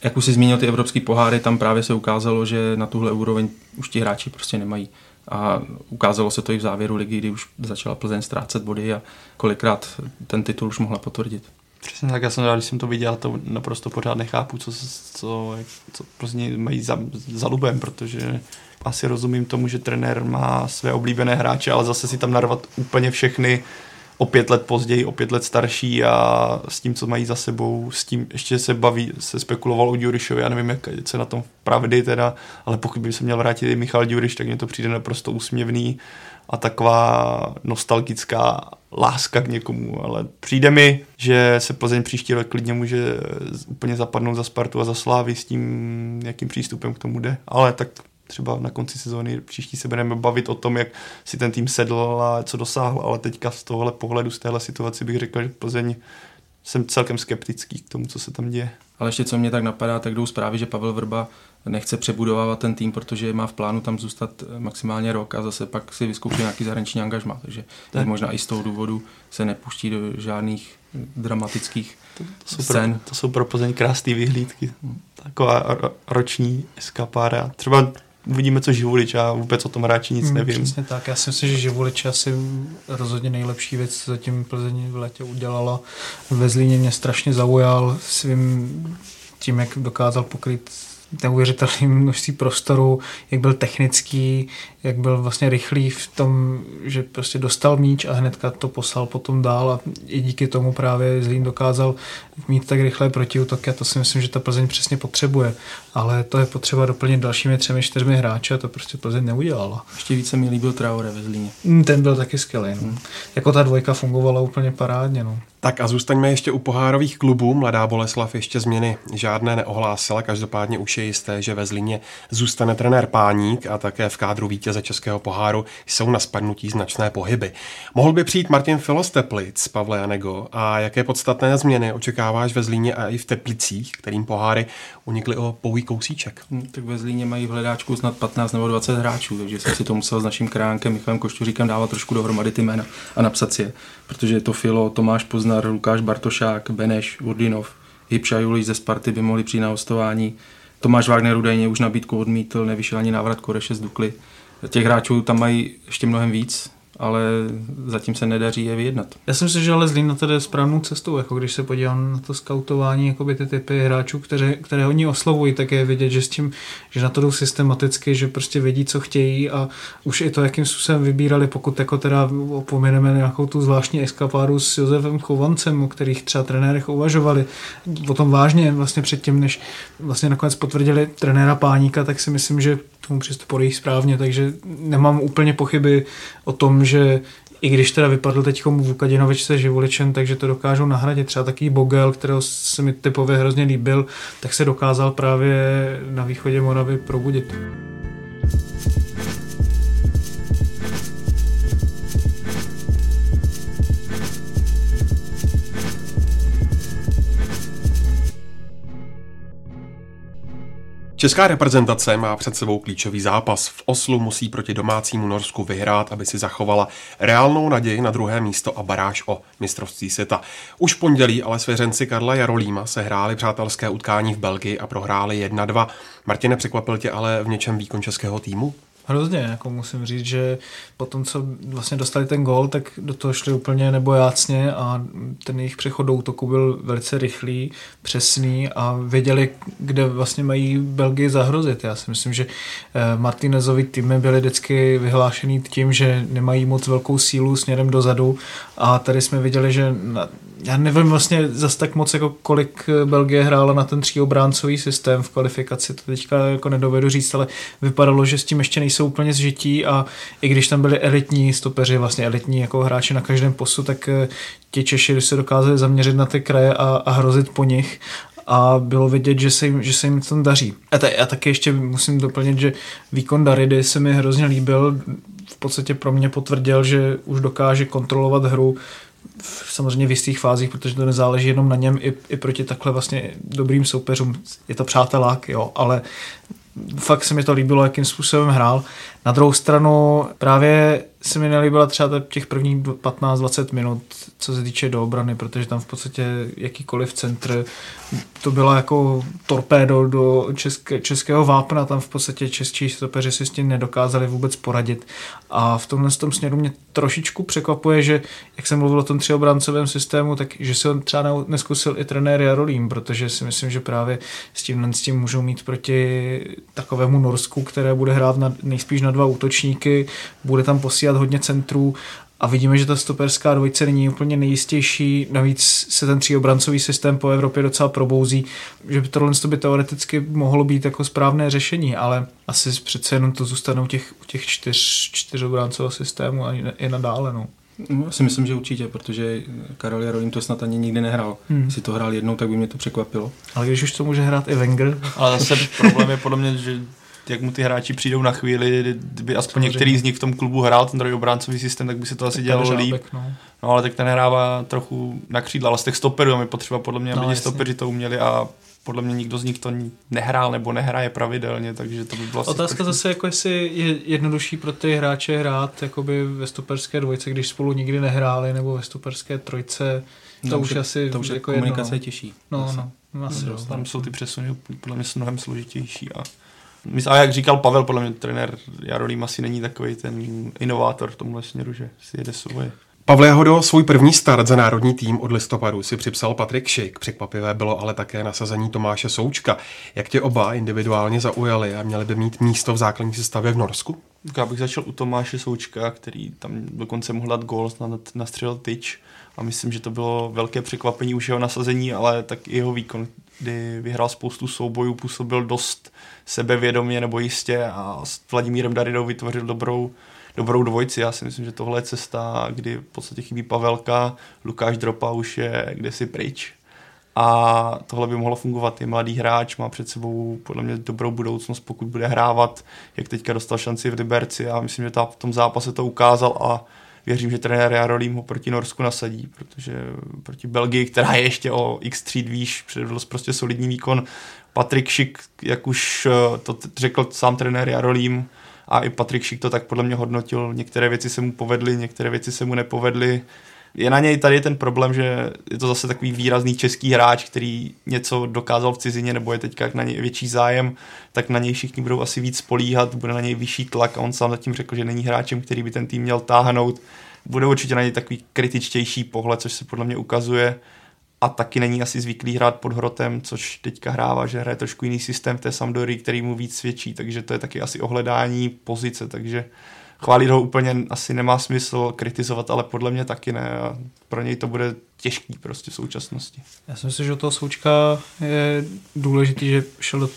Jak už si zmínil ty evropský poháry, tam právě se ukázalo, že na tuhle úroveň už ti hráči prostě nemají. A ukázalo se to i v závěru ligy, kdy už začala Plzeň ztrácet body a kolikrát ten titul už mohla potvrdit. Přesně tak, já jsem rád, když jsem to viděl, to naprosto pořád nechápu, co, co, co prostě mají za, za lubem, protože asi rozumím tomu, že trenér má své oblíbené hráče, ale zase si tam narvat úplně všechny o pět let později, o pět let starší a s tím, co mají za sebou, s tím ještě se baví, se spekuloval o Djurišovi, já nevím, jak se na tom pravdy teda, ale pokud by se měl vrátit i Michal Djuriš, tak mně to přijde naprosto úsměvný a taková nostalgická láska k někomu, ale přijde mi, že se Plzeň příští rok klidně může úplně zapadnout za Spartu a za Slávy s tím, jakým přístupem k tomu jde, ale tak třeba na konci sezóny příští se budeme bavit o tom, jak si ten tým sedl a co dosáhl, ale teďka z tohohle pohledu, z téhle situace bych řekl, že Plzeň jsem celkem skeptický k tomu, co se tam děje. Ale ještě co mě tak napadá, tak jdou zprávy, že Pavel Vrba nechce přebudovávat ten tým, protože má v plánu tam zůstat maximálně rok a zase pak si vyzkouší nějaký zahraniční angažmá. Takže tak. Možná i z toho důvodu se nepustí do žádných dramatických to, to scén. Pro, to jsou pro Plzeň krásné vyhlídky. Taková roční eskapáda. Třeba uvidíme, co Živulič, já vůbec o tom hráči nic nevím. Hmm, přesně tak, já si myslím, že Živulič asi rozhodně nejlepší věc, co zatím Plzeň v létě udělala. Ve Zlíně mě strašně zaujal svým tím, jak dokázal pokryt neuvěřitelné množství prostoru, jak byl technický, jak byl vlastně rychlý v tom, že prostě dostal míč a hnedka to poslal potom dál a i díky tomu právě Zlín dokázal mít tak rychlé protiútoky a to si myslím, že ta Plzeň přesně potřebuje. Ale to je potřeba doplnit dalšími třemi, čtyřmi hráči a to prostě Plzeň neudělala. Ještě více mi líbil Traoré ve Zlíně. Ten byl taky skvělý. No. Hmm. Jako ta dvojka fungovala úplně parádně. No. Tak a zůstaňme ještě u pohárových klubů. Mladá Boleslav ještě změny žádné neohlásila, každopádně už je jisté, že ve Zlíně zůstane trenér Páník a také v kádru vítěze Českého poháru jsou na spadnutí značné pohyby. Mohl by přijít Martin Filo z Teplic, Pavle Janego, a jaké podstatné změny očekáváš ve Zlíně a i v Teplicích, kterým poháry unikly o pouhý kousíček? Tak ve Zlíně mají v hledáčku snad patnáct nebo dvacet hráčů, takže jsem si to musel s naším kránkem Michalem Koštuříkem dávat trošku dohromady ty jména a napsat si je, protože je to Filo, Tomáš Poznar, Lukáš Bartošák, Beneš, Urdinov, Hybša Juliš ze Sparty by mohli přijít na hostování. Tomáš Wagner údajně už nabídku odmítl, nevyšel ani návrat Koreše z Dukly. Těch hráčů tam mají ještě mnohem víc, ale zatím se nedaří je vyjednat. Já si myslím, že ale Zlín na to jde správnou cestou, jako když se podívám na to skautování, jako by ty typy hráčů, které, které oni oslovují, tak je vidět, že s tím, že na to jdou systematicky, že prostě vědí, co chtějí a už i to, jakým způsobem vybírali, pokud jako teda opomeneme nějakou tu zvláštní eskapádu s Josefem Chovancem, o kterých třeba trenérech uvažovali, potom vážně vlastně předtím, než vlastně nakonec potvrdili trenéra Páníka, tak si myslím, že tomu přistupovali správně, takže nemám úplně pochyby o tom, že i když teda vypadl teď Vukadinovič se Živuličem, takže to dokážou nahradit. Třeba takový Bogel, kterého se mi typově hrozně líbil, tak se dokázal právě na východě Moravy probudit. Česká reprezentace má před sebou klíčový zápas. V Oslu musí proti domácímu Norsku vyhrát, aby si zachovala reálnou naději na druhé místo a baráž o mistrovství světa. Už v pondělí ale svěřenci Karla Jarolíma se hráli přátelské utkání v Belgii a prohráli jedna dva. Martine, překvapil tě ale v něčem výkon českého týmu? Hrozně, jako musím říct, že potom, co vlastně dostali ten gól, tak do toho šli úplně nebojácně a ten jejich přechod do útoku byl velice rychlý, přesný a věděli, kde vlastně mají Belgii zahrozit. Já si myslím, že Martinezovi týmy byly vždycky vyhlášený tím, že nemají moc velkou sílu směrem dozadu a tady jsme viděli, že na, já nevím vlastně zas tak moc, jako kolik Belgie hrála na ten tříobráncový systém v kvalifikaci, to teďka jako nedovedu říct, ale vypadalo, že s tím ještě nejsou úplně zžití a i když tam byli elitní stopeři, vlastně elitní jako hráči na každém postu, tak ti Češi se dokázali zaměřit na ty kraje a, a hrozit po nich a bylo vidět, že se jim, že se jim tam daří. A, t- a taky ještě musím doplnit, že výkon Daridy se mi hrozně líbil, v podstatě pro mě potvrdil, že už dokáže kontrolovat hru samozřejmě v jistých fázích, protože to nezáleží jenom na něm, i, i proti takhle vlastně dobrým soupeřům. Je to přátelák, jo, ale fakt se mi to líbilo, jakým způsobem hrál. Na druhou stranu právě se mi nelíbila třeba těch prvních patnáct dvacet minut, co se týče do obrany, protože tam v podstatě jakýkoliv centr, to byla jako torpédo do české, českého vápna, tam v podstatě čeští stopeři si s tím nedokázali vůbec poradit. A v tomhle tom směru mě trošičku překvapuje, že jak jsem mluvil o tom tříobráncovém systému, tak že se on třeba neskusil i trenér Jarolím, protože si myslím, že právě s tímhle s tím můžou mít proti takovému Norsku, které bude hrát na, nejspíš na dva útočníky, bude tam posílat hodně centrů a vidíme, že ta stoperská dvojice není úplně nejistější, navíc se ten tříobrancový systém po Evropě docela probouzí, že by tohle by teoreticky mohlo být jako správné řešení, ale asi přece jenom to zůstanou těch, těch čtyř, čtyřobrancového systému a i nadále. No. Já si myslím, že určitě, protože Karel Jarolím to snad ani nikdy nehrál. Hmm. Jestli to hrál jednou, tak by mě to překvapilo. Ale když už to může hrát i Wenger. Ale zase problém je podle mě, že jak mu ty hráči přijdou na chvíli, kdyby aspoň některý z nich v tom klubu hrál ten trojobráncový systém, tak by se to asi tak dělalo líp. No. no ale tak ten hrává trochu na křídla, ale z těch stoperů je potřeba podle mě, aby no, stopeři to uměli a podle mě nikdo z nich to nehrál nebo nehraje pravidelně, takže to by bylo... Otázka trošku... zase, jako jestli je jednodušší pro ty hráče hrát jakoby ve stoperské dvojce, když spolu nikdy nehráli, nebo ve stoperské trojce, to no, už to, asi... To už jako komunikace je těžší. No, no, no, asi no, tam jsou ty přesuny podle mě mnohem složitější a... A jak říkal Pavel, podle mě trenér Jarolím asi není takový ten inovátor v tomhle směru, že si jede svoje. Pavle Jahodo, svůj první start za národní tým od listopadu si připsal Patrik Šik. Překvapivé bylo ale také nasazení Tomáše Součka. Jak tě oba individuálně zaujali a měli by mít místo v základní sestavě v Norsku? Já bych začal u Tomáše Součka, který tam dokonce mohl dát gól, snad nastřelil tyč. A myslím, že to bylo velké překvapení už jeho nasazení, ale tak i jeho výkon, kdy vyhrál spoustu soubojů, působil dost sebevědomě nebo jistě a s Vladimírem Daridou vytvořil dobrou dobrou dvojici. Já si myslím, že tohle je cesta, kdy v podstatě chybí Pavelka, Lukáš Dropa už je kdesi pryč a tohle by mohlo fungovat. Je mladý hráč, má před sebou podle mě dobrou budoucnost, pokud bude hrávat, jak teďka dostal šanci v Liberci a myslím, že ta, v tom zápase to ukázal a věřím, že trenér Jarolím ho proti Norsku nasadí, protože proti Belgii, která je ještě o x tříd výš, předvedl prostě solidní výkon. Patrik Šik, jak už to řekl sám trenér Jarolím, a i Patrik Šik to tak podle mě hodnotil. Některé věci se mu povedly, některé věci se mu nepovedly. Je na něj tady ten problém, že je to zase takový výrazný český hráč, který něco dokázal v cizině, nebo je teďka na něj větší zájem, tak na něj všichni budou asi víc spolíhat, bude na něj vyšší tlak a on sám zatím řekl, že není hráčem, který by ten tým měl táhnout. Bude určitě na něj takový kritičtější pohled, což se podle mě ukazuje. A taky není asi zvyklý hrát pod hrotem, což teďka hrává, že hraje trošku jiný systém v té Sampdorii, který mu víc svědčí, takže to je taky asi ohledání pozice, takže chválit ho úplně asi nemá smysl, kritizovat, ale podle mě taky ne a pro něj to bude těžký prostě v současnosti. Já si myslím, že od toho Součka je důležitý, že šel do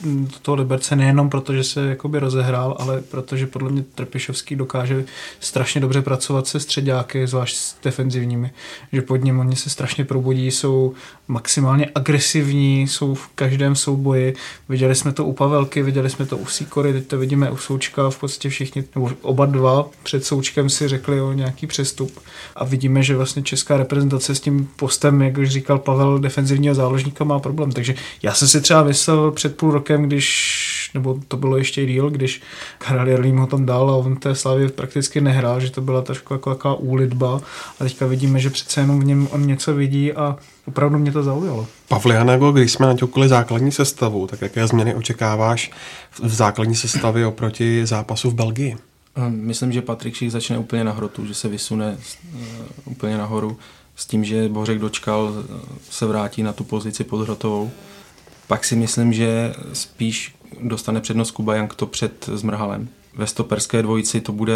toho Liberce nejenom proto, že se jakoby rozehrál, ale protože podle mě Trpišovský dokáže strašně dobře pracovat se středáky, zvlášť s defenzivními, že pod ním oni se strašně probudí, jsou maximálně agresivní, jsou v každém souboji. Viděli jsme to u Pavelky, viděli jsme to u Sýkory, teď to vidíme u Součka, v podstatě všichni, nebo oba dva před Součkem si řekli o nějaký přestup a vidíme, že vlastně česká reprezentace s tím postem, jak už říkal Pavel, defenzivního záložníka má problém, takže já jsem si třeba myslel před půl rokem, když, nebo to bylo ještě díl, když Karel Jarlím ho tam dal a on té Slavii prakticky nehrál, že to byla trošku jako taková úlitba a teďka vidíme, že přece jenom v něm on něco vidí a opravdu mě to zaujalo. Pavle Janego, když jsme naťukli základní sestavu, tak jaké změny očekáváš v základní sestavě oproti zápasu v Belgii? Myslím, že Patrik Šich začne úplně na hrotu, že se vysune úplně nahoru. S tím, že Bořek Dočkal se vrátí na tu pozici pod hrotovou. Pak si myslím, že spíš dostane přednost Kuba Jankto před Zmrhalem. Ve stoperské dvojici to bude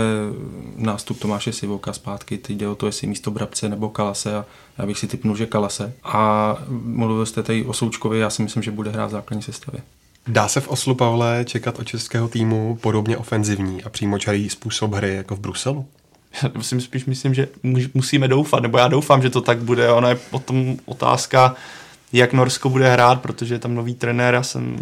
nástup Tomáše Sivoka zpátky. Teď jde o to, jestli místo Brabce nebo Kalase. A já bych si tipnul, že Kalase. A mluvil jste tady o Součkovi, já si myslím, že bude hrát v základní sestavě. Dá se v Oslu, Pavle, čekat od českého týmu podobně ofenzivní a přímočarý způsob hry jako v Bruselu? Já si spíš myslím, že musíme doufat, nebo já doufám, že to tak bude. Ona je potom otázka, jak Norsko bude hrát, protože je tam nový trenér a jsem,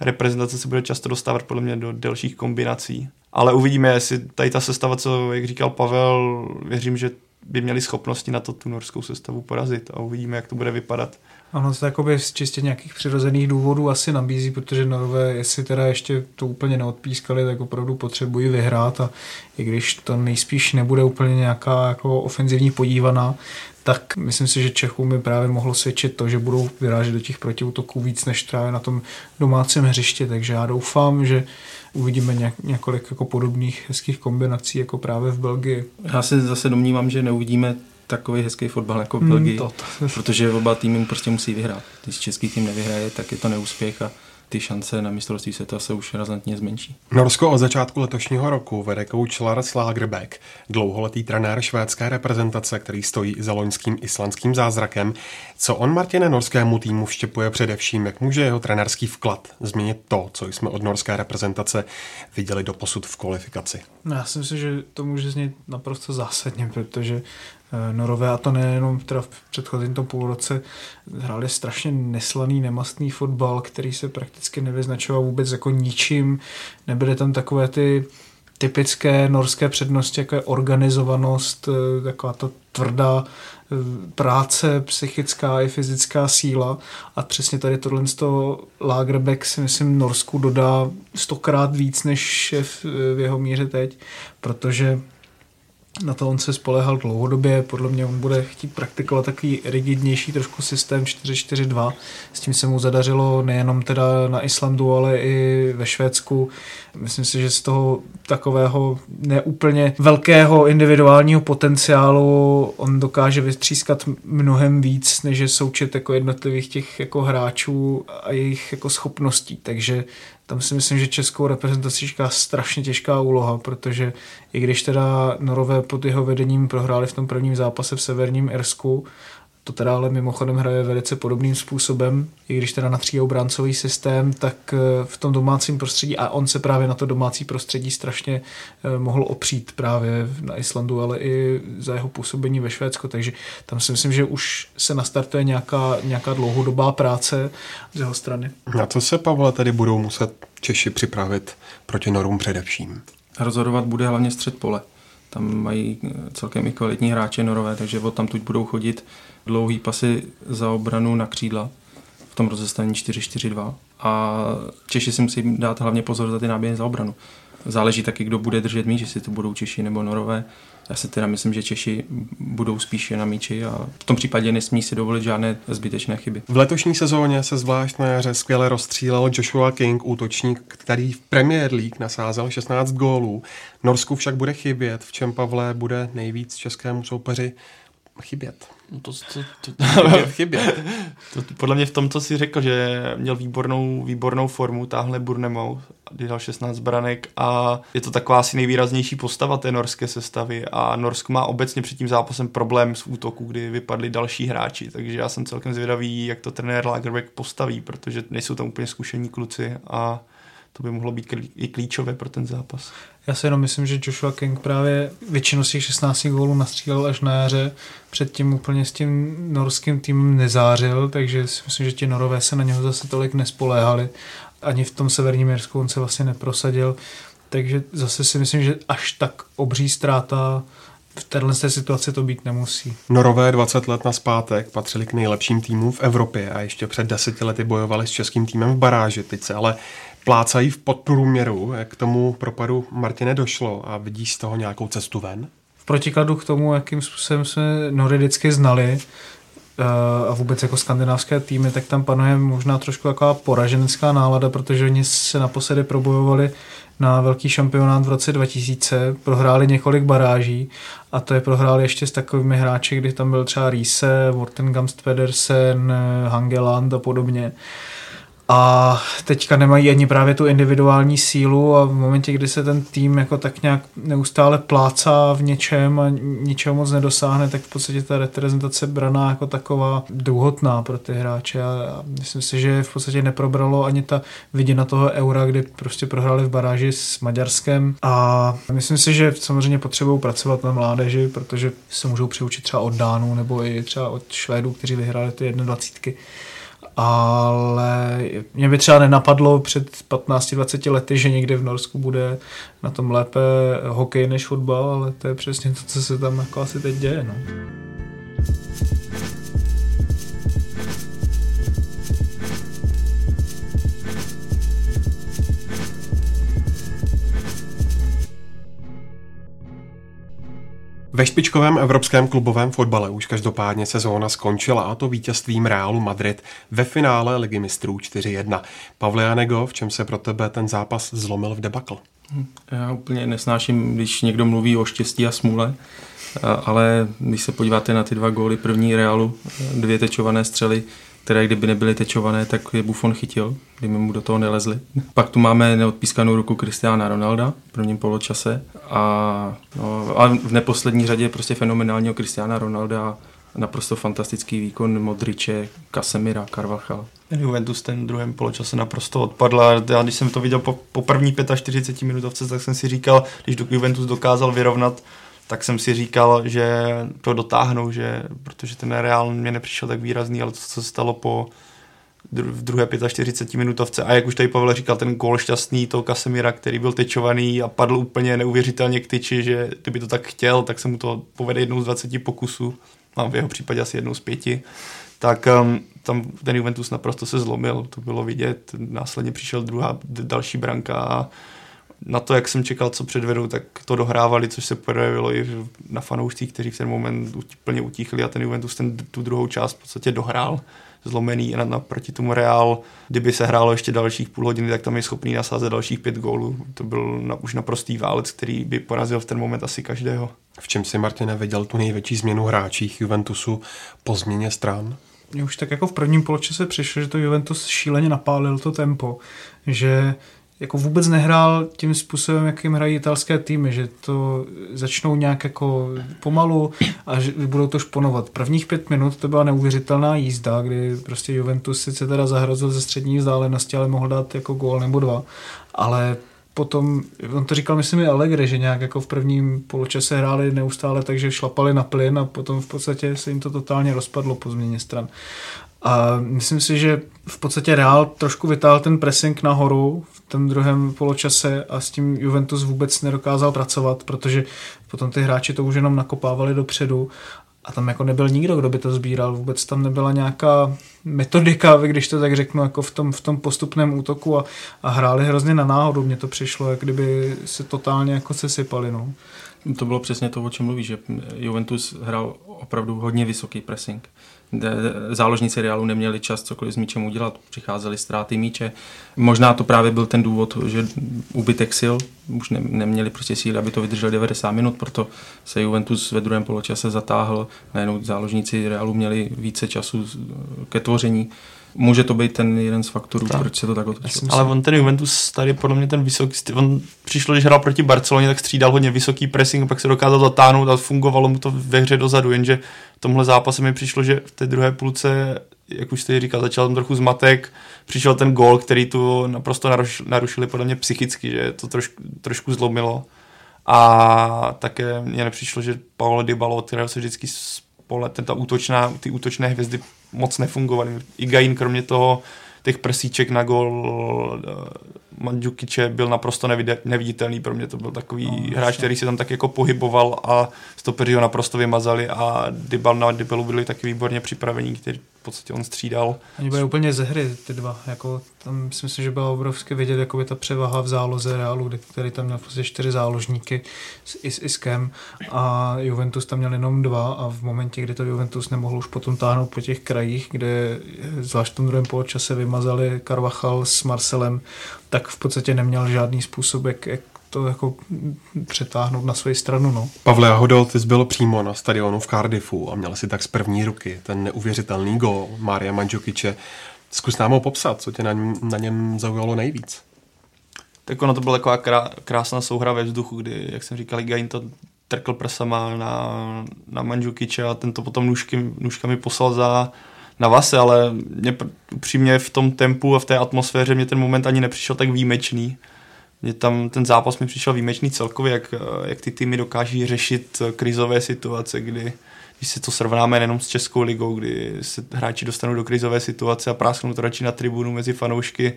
reprezentace se bude často dostávat podle mě do delších kombinací. Ale uvidíme, jestli tady ta sestava, co, jak říkal Pavel, věřím, že by měli schopnosti na to tu norskou sestavu porazit a uvidíme, jak to bude vypadat. Ano, to jakoby z čistě nějakých přirozených důvodů asi nabízí, protože Norové, jestli teda ještě to úplně neodpískali, tak opravdu potřebují vyhrát a i když to nejspíš nebude úplně nějaká jako ofenzivní podívaná, tak myslím si, že Čechům by právě mohlo svědčit to, že budou vyrážet do těch protiútoků víc než třeba na tom domácím hřišti, takže já doufám, že uvidíme nějak, několik jako podobných hezkých kombinací jako právě v Belgii. Já se zase domnívám, že neuvidíme takový hezký fotbal jako v Belgii, mm, protože oba týmy prostě musí vyhrát. Když český tým nevyhraje, tak je to neúspěch a ty šance na mistrovství světa se už razantně zmenší. Norsko od začátku letošního roku vede kouč Lars Lagerbäck, dlouholetý trenér švédské reprezentace, který stojí za loňským islandským zázrakem. Co on, Martine, norskému týmu vštěpuje především, jak může jeho trenérský vklad změnit to, co jsme od norské reprezentace viděli doposud v kvalifikaci? Já si myslím, že to může změnit naprosto zásadně, protože Norové, a to nejenom teda v předchozím tom půlroce, hráli strašně neslaný, nemastný fotbal, který se prakticky nevyznačoval vůbec jako ničím. Nebyly tam takové ty typické norské přednosti, jako je organizovanost, taková ta tvrdá práce, psychická i fyzická síla, a přesně tady tohle z toho Lagerbäck si myslím Norsku dodá stokrát víc, než je v jeho míře teď, protože na to on se spolehal dlouhodobě. Podle mě on bude chtít praktikovat takový rigidnější trošku systém čtyři čtyři dva. S tím se mu zadařilo nejenom teda na Islandu, ale i ve Švédsku. Myslím si, že z toho takového neúplně velkého individuálního potenciálu on dokáže vytřískat mnohem víc, než je součet jako jednotlivých těch jako hráčů a jejich jako schopností. Takže tam si myslím, že českou reprezentaci čeká strašně těžká úloha, protože i když teda Norové pod jeho vedením prohráli v tom prvním zápase v Severním Irsku, to teda ale mimochodem hraje velice podobným způsobem, i když teda na tříobráncový systém, tak v tom domácím prostředí, a on se právě na to domácí prostředí strašně mohl opřít právě na Islandu, ale i za jeho působení ve Švédsku, takže tam si myslím, že už se nastartuje nějaká, nějaká dlouhodobá práce z jeho strany. Na co se, Pavle, tady budou muset Češi připravit proti Norům především? Rozhodovat bude hlavně střed pole. Tam mají celkem i kvalitní hráče Norové, takže odtamtud budou chodit dlouhý pasy za obranu na křídla v tom rozestavení čtyři čtyři dva. A Češi si musí dát hlavně pozor za ty náběhy za obranu. Záleží taky, kdo bude držet míč, jestli to budou Češi nebo Norové. Já si teda myslím, že Češi budou spíše na míči a v tom případě nesmí si dovolit žádné zbytečné chyby. V letošní sezóně se zvlášť na jaře skvěle rozstřílel Joshua King, útočník, který v Premier League nasázel šestnáct gólů. Norsku však bude chybět, v čem, Pavle, bude nejvíc českému soupeři chybět. To, to, to, to, chybět. To, podle mě v tom, co jsi řekl, že měl výbornou, výbornou formu, táhle Burnemouth, kdy dal šestnáct branek, a je to taková asi nejvýraznější postava té norské sestavy, a Norsko má obecně před tím zápasem problém s útoku, kdy vypadli další hráči, takže já jsem celkem zvědavý, jak to trenér Lagerbäck postaví, protože nejsou tam úplně zkušení kluci a to by mohlo být i klíčové pro ten zápas. Já si jenom myslím, že Joshua King právě většinu z těch šestnácti gólů nastřílel až na jaře. Předtím úplně s tím norským týmem nezářil, takže si myslím, že ti Norové se na něho zase tolik nespoléhali. Ani v tom Severním Jirsku on se vlastně neprosadil. Takže zase si myslím, že až tak obří ztráta v této situaci to být nemusí. Norové dvacet let nazpátek patřili k nejlepším týmům v Evropě a ještě před deseti lety bojovali s českým týmem v baráži. Teď se ale plácají v podprůměru. K tomu propadu, Martine, došlo a vidíš z toho nějakou cestu ven? V protikladu k tomu, jakým způsobem jsme Nory vždycky znali a vůbec jako skandinávské týmy, tak tam panuje možná trošku taková poraženecká nálada, protože oni se naposledy probojovali na velký šampionát v roce dva tisíce, prohráli několik baráží, a to je prohráli ještě s takovými hráči, kdy tam byl třeba Riese, Mortengamst Pedersen, Hangeland a podobně. A teďka nemají ani právě tu individuální sílu, a v momentě, kdy se ten tým jako tak nějak neustále plácá v něčem a ničeho moc nedosáhne, tak v podstatě ta reprezentace braná jako taková důhotná pro ty hráče, a myslím si, že v podstatě neprobralo ani ta vidina toho Eura, kdy prostě prohráli v baráži s Maďarskem, a myslím si, že samozřejmě potřebují pracovat na mládeži, protože se můžou přiučit třeba od Dánů nebo i třeba od Švédů, kteří vyhráli ty jednadvacítky. Ale mě by třeba nenapadlo před patnácti dvaceti lety, že někde v Norsku bude na tom lépe hokej než fotbal, ale to je přesně to, co se tam jako asi teď děje. No. Ve špičkovém evropském klubovém fotbale už každopádně sezóna skončila, a to vítězstvím Realu Madrid ve finále Ligy mistrů čtyři jedna. Pavle Janego, v čem se pro tebe ten zápas zlomil v debakl? Já úplně nesnáším, když někdo mluví o štěstí a smůle, ale když se podíváte na ty dva góly, první Realu, dvě tečované střely, které kdyby nebyly tečované, tak je Buffon chytil, kdyby mu do toho nelezli. Pak tu máme neodpískanou ruku Cristiana Ronalda v prvním poločase a, no, a v neposlední řadě prostě fenomenálního Cristiana Ronalda, naprosto fantastický výkon Modriče, Casemira, Carvajala. Juventus ten druhém poločase naprosto odpadla. Já když jsem to viděl po, po první čtyřiceti pěti minutovce, tak jsem si říkal, když Juventus dokázal vyrovnat tak jsem si říkal, že to dotáhnou, že, protože ten Real mě nepřišel tak výrazný, ale to, co se stalo po dru- v druhé čtyřicátipětiminutovce a jak už tady Pavel říkal, ten gól šťastný toho Kasemira, který byl tečovaný a padl úplně neuvěřitelně k tyči, že kdyby to tak chtěl, tak se mu to povede jednou z dvaceti pokusů, mám v jeho případě asi jednou z pěti, tak um, tam ten Juventus naprosto se zlomil, to bylo vidět, následně přišel druhá, další branka a na to, jak jsem čekal, co předvedou, tak to dohrávali, což se projevilo i na fanoušcích, kteří v ten moment plně utichli a ten Juventus ten, tu druhou část v podstatě dohrál, zlomený a naproti tomu Real, kdyby se hrálo ještě dalších půl hodiny, tak tam je schopný nasázet dalších pět gólů. To byl na, už naprostý válec, který by porazil v ten moment asi každého. V čem si, Martina, viděl tu největší změnu hráčích Juventusu po změně stran? Už tak jako v prvním poločase se přišlo, že to Juventus šíleně napálil to tempo, že jako vůbec nehrál tím způsobem, jakým hrají italské týmy, že to začnou nějak jako pomalu a že budou to šponovat. Prvních pět minut to byla neuvěřitelná jízda, kdy prostě Juventus sice teda zahrozil ze střední vzdálenosti, ale mohl dát jako gól nebo dva, ale potom, on to říkal, myslím, i Allegri, že nějak jako v prvním poločase hráli neustále, takže šlapali na plyn a potom v podstatě se jim to totálně rozpadlo po změně stran. A myslím si, že v podstatě Real trošku vytáhl ten pressing nahoru v tom druhém poločase a s tím Juventus vůbec nedokázal pracovat, protože potom ty hráči to už jenom nakopávali dopředu a tam jako nebyl nikdo, kdo by to sbíral, vůbec tam nebyla nějaká metodika, když to tak řeknu, jako v tom, v tom postupném útoku a, a hráli hrozně na náhodu, mně to přišlo, jak kdyby se totálně jako sesypali, no. To bylo přesně to, o čem mluvíš, že Juventus hrál opravdu hodně vysoký pressing. Záložníci Realu neměli čas cokoliv s míčem udělat, přicházely ztráty míče. Možná to právě byl ten důvod, že úbytek sil, už ne, neměli prostě síly, aby to vydrželi devadesát minut, proto se Juventus ve druhém poločase zatáhl, najednou záložníci Realu měli více času ke tvoření. Může to být ten jeden z faktorů, tak. Proč se to tak otočilo. Ale on ten Juventus tady podle mě ten vysoký, on přišlo, když hrál proti Barceloně, tak střídal hodně vysoký pressing, pak se dokázal zatáhnout a fungovalo mu to ve hře dozadu, jenže v tomhle zápase mi přišlo, že v té druhé půlce, jak už jste říkal, začal tam trochu zmatek, přišel ten gól, který tu naprosto narušili podle mě psychicky, že to trošku, trošku zlomilo a také mně nepřišlo, že Paulo Dybala, od kterého se vždycky spole, ta útočná, ty útočné hvězdy moc nefungovaly. Igain kromě toho těch prsíček na gol Mandžukiče byl naprosto neviditelný, pro mě to byl takový no, hráč, který se tam tak jako pohyboval a stopeři ho naprosto vymazali a Dybala na Dybalu byli taky výborně připravení, který v podstatě on střídal. Oni byli úplně ze hry ty dva, jako tam si myslím, že byla obrovsky vidět jakoby ta převaha v záloze Realu, který tam měl prostě čtyři záložníky s, i s Iskem a Juventus tam měl jenom dva a v momentě, kdy to Juventus nemohl už potom táhnout po těch krajích, kde zvlášť v tom druhém poločase vymazali Carvajal s Marcelem, tak v podstatě neměl žádný způsob, jak, jak to jako přetáhnout na svoji stranu. No. Pavle Jahodol, ty jsi byl přímo na stadionu v Cardiffu a měl si tak z první ruky ten neuvěřitelný gól Maria Mandžukiče. Zkus nám ho popsat, co tě na něm, na něm zaujalo nejvíc. Tak ono to byla taková krá, krásná souhra ve vzduchu, kdy, jak jsem říkal, Gain to trkl prsama na, na Mandžukiče a ten to potom nůžky, nůžkami poslal za na Vase, ale mě, upřímně v tom tempu a v té atmosféře mě ten moment ani nepřišel tak výjimečný. Mě tam ten zápas mi přišel výjimečný celkově, jak, jak ty týmy dokáží řešit krizové situace, kdy když si to srovnáme nejenom s Českou ligou, kdy se hráči dostanou do krizové situace a prásknou to radši na tribunu mezi fanoušky,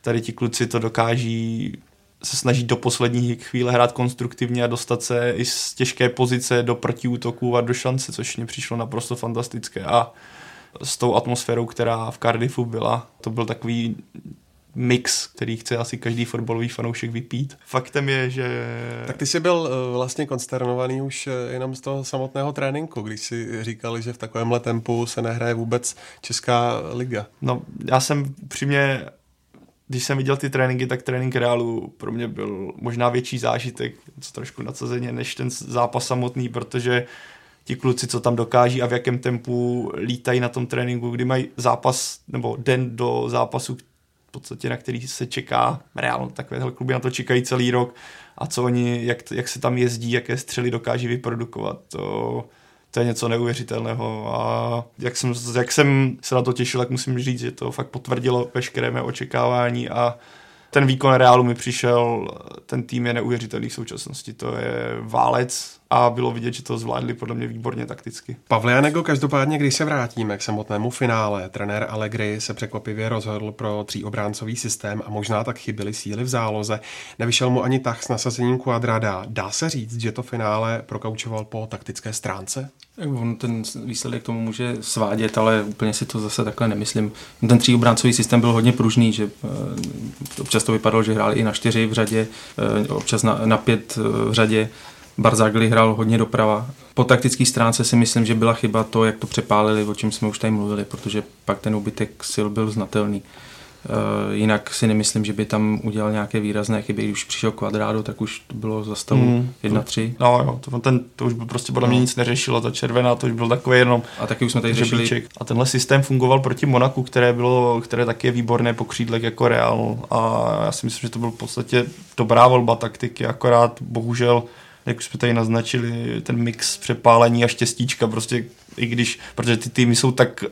tady ti kluci to dokáží se snažit do poslední chvíle hrát konstruktivně a dostat se i z těžké pozice do protiútoků a do šance, což mě přišlo naprosto fantastické. A s tou atmosférou, která v Cardiffu byla, to byl takový mix, který chce asi každý fotbalový fanoušek vypít. Faktem je, že... Tak ty jsi byl vlastně konsternovaný už jenom z toho samotného tréninku, když si říkali, že v takovémhle tempu se nehraje vůbec Česká liga. No, já jsem přímě, když jsem viděl ty tréninky, tak trénink Realu pro mě byl možná větší zážitek, co trošku nadsazeně, než ten zápas samotný, protože ti kluci, co tam dokáží a v jakém tempu lítají na tom tréninku, kdy mají zápas nebo den do zápasu, v podstatě na který se čeká, reálně takovéhle kluby na to čekají celý rok a co oni, jak, jak se tam jezdí, jaké střely dokáží vyprodukovat, to, to je něco neuvěřitelného a jak jsem, jak jsem se na to těšil, tak musím říct, že to fakt potvrdilo veškeré mé očekávání a ten výkon Realu mi přišel, ten tým je neuvěřitelný v současnosti, to je válec, a bylo vidět, že to zvládli podle mě výborně takticky. Pavle Janego, každopádně, když se vrátíme k samotnému finále, trenér Allegri se překvapivě rozhodl pro tříobráncový systém a možná tak chyběly síly v záloze. Nevyšel mu ani tah s nasazením Quadrada. Dá se říct, že to finále prokaučoval po taktické stránce? On ten výsledek tomu může svádět, ale úplně si to zase takhle nemyslím. Ten tříobráncový systém byl hodně pružný, že občas to vypadalo, že hráli i na čtyři v řadě, občas na, na pět v řadě. Barzagli hrál hodně doprava. Po taktické stránce si myslím, že byla chyba to, jak to přepálili, o čem jsme už tady mluvili, protože pak ten úbytek sil byl znatelný. E, jinak si nemyslím, že by tam udělal nějaké výrazné chyby. Když přišel Quadrado, tak už to bylo za stavu mm, jedna tři. No jo, to, ten, to už byl prostě podle mě nic neřešilo, ta červená, to už byl takový jenom a taky už jsme tady řešili. A tenhle systém fungoval proti Monaku, které bylo, které taky je výborné po křídlech jako Real. A já si myslím, že to byl v podstatě dobrá volba taktiky, akorát bohužel jak už jsme tady naznačili, ten mix přepálení a štěstíčka, prostě i když, protože ty týmy jsou tak,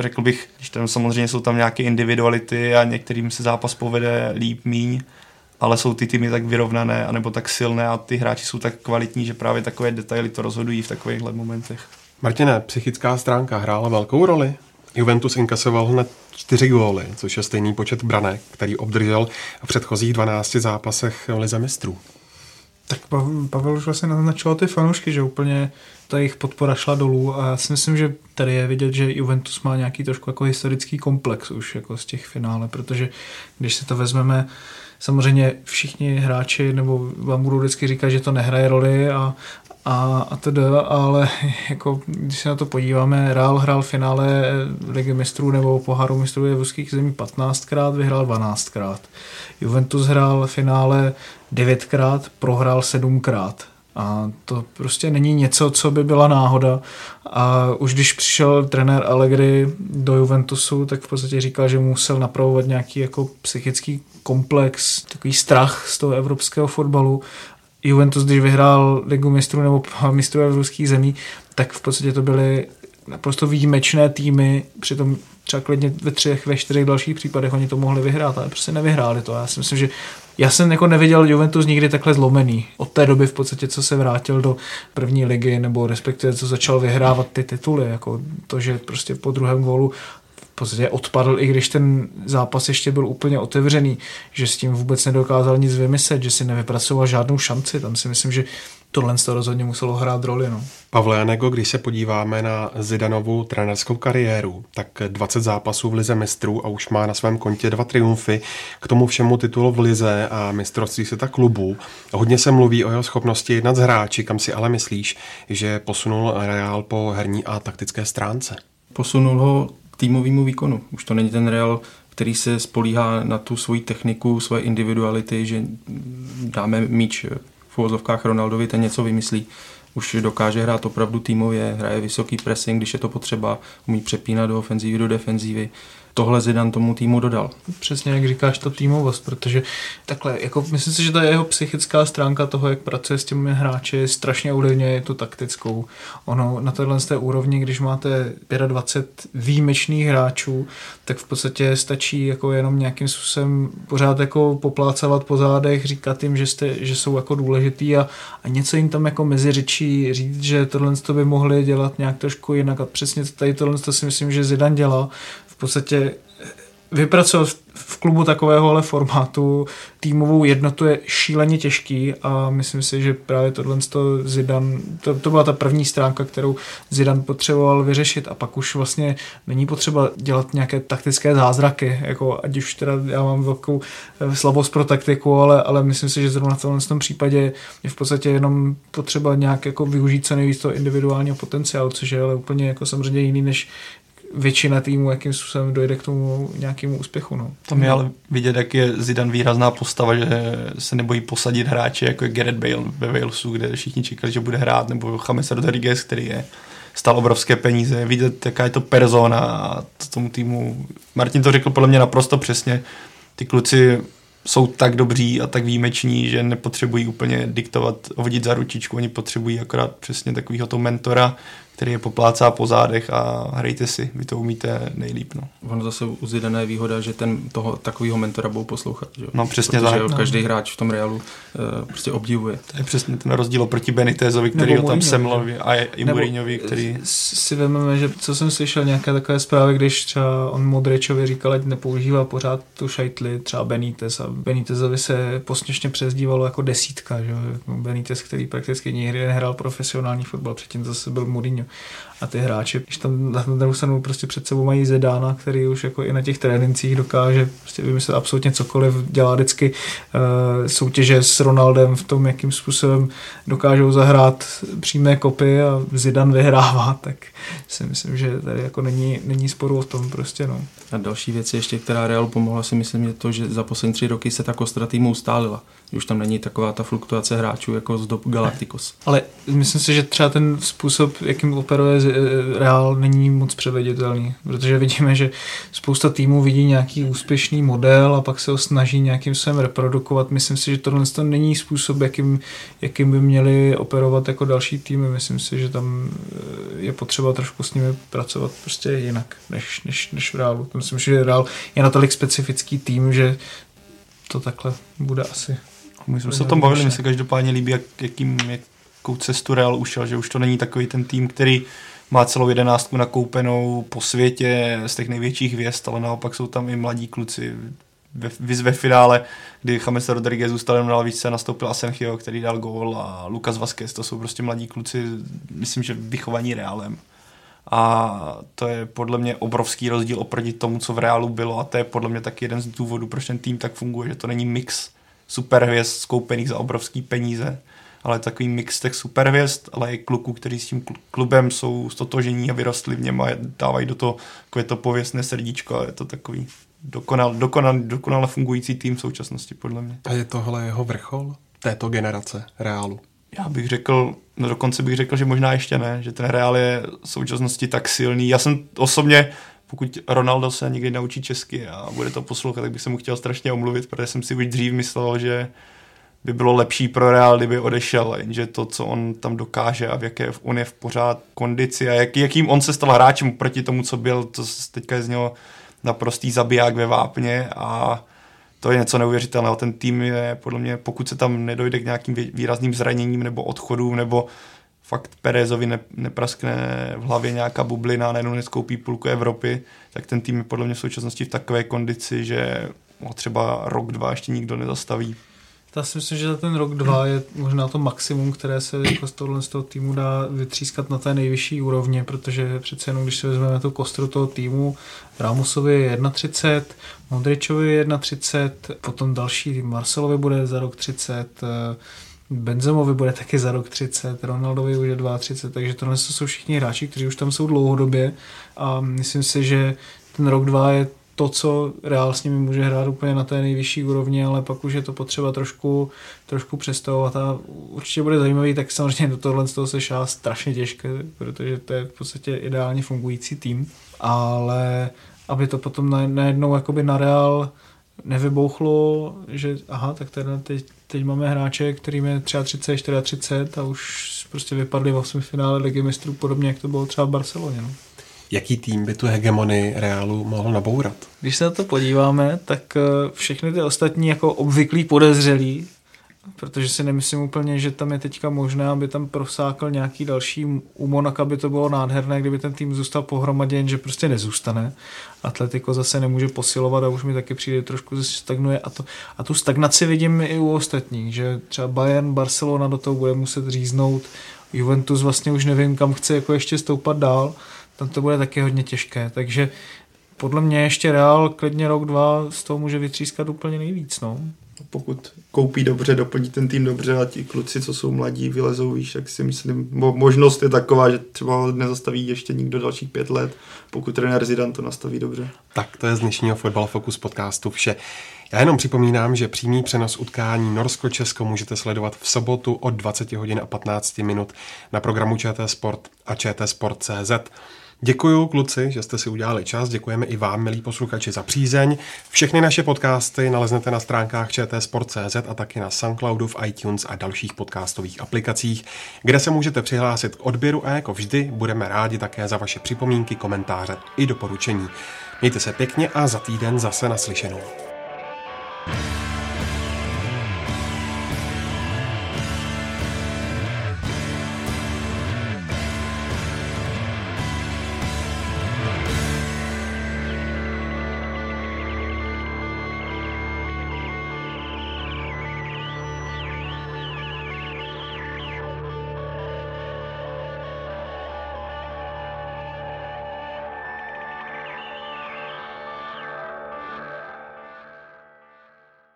řekl bych, že tam samozřejmě jsou tam nějaké individuality a některým se zápas povede líp, míň, ale jsou ty týmy tak vyrovnané anebo tak silné a ty hráči jsou tak kvalitní, že právě takové detaily to rozhodují v takovýchhle momentech. Martine, psychická stránka hrála velkou roli. Juventus inkasoval hned čtyři góly, což je stejný počet branek, který obdržel v předchozích dvanácti zápasech Lize mistrů. Tak Pavel už vlastně naznačoval ty fanoušky, že úplně ta jejich podpora šla dolů a já si myslím, že tady je vidět, že Juventus má nějaký trošku jako historický komplex už jako z těch finále, protože když si to vezmeme, samozřejmě všichni hráči nebo vám budou vždycky říkat, že to nehraje roli a, a, a tedy, ale jako, když se na to podíváme, Real hrál finále Ligy mistrů nebo poháru mistrů evropských zemí patnáctkrát, vyhrál dvanáctkrát. Juventus hrál finále devětkrát, prohrál sedmkrát. A to prostě není něco, co by byla náhoda. A už když přišel trenér Allegri do Juventusu, tak v podstatě říkal, že musel napravovat nějaký jako psychický komplex, takový strach z toho evropského fotbalu. Juventus, když vyhrál Ligu mistrů nebo mistrů evropských zemí, tak v podstatě to byly naprosto výjimečné týmy, přitom třeba klidně ve třech, ve čtyřech dalších případech oni to mohli vyhrát, ale prostě nevyhráli to. Já si myslím, že já jsem jako neviděl Juventus nikdy takhle zlomený. Od té doby v podstatě, co se vrátil do první ligy, nebo respektive co začal vyhrávat ty tituly, jako to, že prostě po druhém gólu v podstatě odpadl, i když ten zápas ještě byl úplně otevřený, že s tím vůbec nedokázal nic vymyslet, že si nevypracoval žádnou šanci. Tam si myslím, že tohle to rozhodně muselo hrát roli. No. Pavle Janego, když se podíváme na Zidanovu trenerskou kariéru, tak dvacet zápasů v Lize mistrů a už má na svém kontě dva triumfy, k tomu všemu titul v Lize a mistrovství světa klubů. Hodně se mluví o jeho schopnosti jednat s hráči, kam si ale myslíš, že posunul Real po herní a taktické stránce? Posunul ho k týmovému výkonu. Už to není ten Real, který se spolíhá na tu svoji techniku, svoje individuality, že dáme míč v uvozovkách Ronaldovi, ten něco vymyslí. Už dokáže hrát opravdu týmově, hraje vysoký pressing, když je to potřeba, umí přepínat do ofenzívy, do defenzívy. Tohle Zidane tomu týmu dodal. Přesně jak říkáš, ta týmovost, protože takhle, jako myslím si, že ta jeho psychická stránka toho, jak pracuje s těmi hráči, strašně ovlivňuje tu taktickou. Ono na téhle z té úrovni, když máte dvacet pět výjimečných hráčů, tak v podstatě stačí jako jenom nějakým způsobem pořád jako poplácávat po zádech, říkat jim, že, jste, že jsou jako důležitý a, a něco jim tam jako meziřečí říct, že tohle by mohli dělat nějak trošku jinak a přesně tady tohle si myslím, že Zidane dělá. V podstatě vypracovat v klubu takovéhohle formátu týmovou jednotu je šíleně těžký a myslím si, že právě tohle Zidane, to, to byla ta první stránka, kterou Zidane potřeboval vyřešit a pak už vlastně není potřeba dělat nějaké taktické zázraky, jako ať už teda já mám velkou slabost pro taktiku, ale, ale myslím si, že zrovna v tomhle tom případě je v podstatě jenom potřeba nějak jako využít co nejvíc toho individuálního potenciálu, což je ale úplně jako samozřejmě jiný než většina týmu, jakým způsobem dojde k tomu nějakému úspěchu. No. Tam je ale vidět, jak je Zidane výrazná postava, že se nebojí posadit hráče, jako je Gareth Bale ve Walesu, kde všichni čekali, že bude hrát, nebo James Rodriguez, který je stál obrovské peníze. Vidět, jaká je to persona a to tomu týmu. Martin to řekl podle mě naprosto přesně. Ty kluci jsou tak dobří a tak výjimeční, že nepotřebují úplně diktovat, hodit za ručičku, oni potřebují akorát přesně takového toho mentora, který je poplácá po zádech a hrajte si, vy to umíte nejlíp. No. Ono zase u Zidane je výhoda, že ten toho takového mentora budou poslouchat. Že? No přesně tak. Protože každý hráč v tom Realu uh, prostě obdivuje. To je přesně ten rozdíl proti Benitezovi, který ho tam semlovi, a i Mourinhovi, který... Si vezmeme, že co jsem slyšel nějaké takové zprávy, když třeba on Modrečovi říkal, ať nepoužívá pořád tu šajtli, třeba Benitez, a Benitezovi se posměšně přezdívalo jako desítka. Že? Benitez, který prakticky nikdy nehrál profesionální fotbal, předtím zase byl Mourinho. A ty hráči, když tam na druhou stranu prostě před sebou mají Zidana, který už jako i na těch trénincích dokáže prostě vymyslet absolutně cokoliv, dělá vždycky e, soutěže s Ronaldem v tom, jakým způsobem dokážou zahrát přímé kopy a Zidane vyhrává, tak si myslím, že tady jako není, není sporu o tom prostě, no. A další věc ještě, která Realu pomohla, si myslím, je to, že za poslední tři roky se ta kostra týmu ustálila. Už tam není taková ta fluktuace hráčů jako z dob Galacticos. Ale myslím si, že třeba ten způsob, jakým operuje Real, není moc převeditelný, protože vidíme, že spousta týmů vidí nějaký úspěšný model a pak se ho snaží nějakým způsobem reprodukovat. Myslím si, že tohle to není způsob, jakým, jakým by měli operovat jako další týmy. Myslím si, že tam je potřeba trošku s nimi pracovat prostě jinak, než, než, než v Realu. Myslím si, že Real je natolik specifický tým, že to takhle bude asi. My jsme se o tom bavili, mi se každopádně líbí, jak, jakým, jakou cestu Real ušel, že už to není takový ten tým, který má celou jedenáctku nakoupenou po světě z těch největších hvězd, ale naopak jsou tam i mladí kluci. Viz ve finále, kdy James Rodriguez zůstal jenom na lavičce a nastoupil Asenjo, který dal gól, a Lucas Vázquez, to jsou prostě mladí kluci, myslím, že vychovaní Realem. A to je podle mě obrovský rozdíl oproti tomu, co v Realu bylo, a to je podle mě taky jeden z důvodů, proč ten tým tak funguje, že to není mix superhvězd skoupených za obrovský peníze, ale takový mix těch superhvězd, ale i kluků, kteří s tím klubem jsou stotožení a vyrostli v něm a dávají do toho květopověstné srdíčko, a je to takový dokonal, dokonal, dokonale fungující tým v současnosti, podle mě. A je tohle jeho vrchol této generace Realu? Já bych řekl, no dokonce bych řekl, že možná ještě ne, že ten Real je v současnosti tak silný. Já jsem osobně, pokud Ronaldo se nikdy naučí česky a bude to poslouchat, tak bych se mu chtěl strašně omluvit, protože jsem si už dřív myslel, že by bylo lepší pro Real, kdyby odešel, jenže to, co on tam dokáže a v jaké on je v pořád kondici a jak, jakým on se stal hráčem proti tomu, co byl, to teďka je z něho naprostý zabiják ve vápně a to je něco neuvěřitelného. Ten tým je, podle mě, pokud se tam nedojde k nějakým výrazným zraněním nebo odchodům, nebo fakt Pérezovi ne, nepraskne v hlavě nějaká bublina, najednou neskoupí půlku Evropy, tak ten tým je podle mě v současnosti v takové kondici, že ho třeba rok, dva ještě nikdo nezastaví. Já si myslím, že za ten rok, dva je možná to maximum, které se jako z, tohohle, z toho týmu dá vytřískat na té nejvyšší úrovně, protože přece jenom, když se vezmeme tu kostru toho týmu, Ramosovi je třicet jedna, Modričovi je třicet jedna, potom další Marcelovi bude za rok třicet, Benzemovi bude taky za rok třicet, Ronaldovi už je třicet dva, takže tohle jsou všichni hráči, kteří už tam jsou dlouhodobě a myslím si, že ten rok, dva je to, co Real s nimi může hrát úplně na té nejvyšší úrovni, ale pak už je to potřeba trošku, trošku přestavovat a určitě bude zajímavý, tak samozřejmě do tohohle z toho se šá strašně těžké, protože to je v podstatě ideálně fungující tým, ale aby to potom najednou jakoby na Real nevybouchlo, že aha, tak teda teď, teď máme hráče, kterým je třicet tři, třicet čtyři a už prostě vypadli v osmi finále Ligy mistrů, podobně jak to bylo třeba v Barceloně. No. Jaký tým by tu hegemonii Realu mohl nabourat? Když se na to podíváme, tak všechny ty ostatní jako obvyklí podezřelí, protože si nemyslím úplně, že tam je teďka možné, aby tam prosákl nějaký další. U Monaka by to bylo nádherné, kdyby ten tým zůstal pohromadě, jenže prostě nezůstane. Atletico zase nemůže posilovat a už mi taky přijde trošku, že stagnuje a, to, a tu stagnaci vidím i u ostatních, že třeba Bayern, Barcelona do toho bude muset říznout, Juventus vlastně už nevím, kam chce jako ještě stoupat dál. Tam to bude taky hodně těžké, takže podle mě ještě Real klidně rok, dva z toho může vytřískat úplně nejvíc. No. Pokud koupí dobře, doplní ten tým dobře a ti kluci, co jsou mladí, vylezou výš, tak si myslím, mo- možnost je taková, že třeba nezastaví ještě nikdo dalších pět let, pokud trenér Zidane to nastaví dobře. Tak to je z dnešního Fotbal Focus podcastu vše. Já jenom připomínám, že přímý přenos utkání Norsko-Česko můžete sledovat v sobotu od dvacet hodin a patnáct minut na programu Č T Sport a Č T Sport tečka cé zet. Děkuju, kluci, že jste si udělali čas. Děkujeme i vám, milí posluchači, za přízeň. Všechny naše podcasty naleznete na stránkách čtsport tečka cz a taky na Soundcloudu, v iTunes a dalších podcastových aplikacích, kde se můžete přihlásit k odběru a jako vždy budeme rádi také za vaše připomínky, komentáře i doporučení. Mějte se pěkně a za týden zase naslyšenou.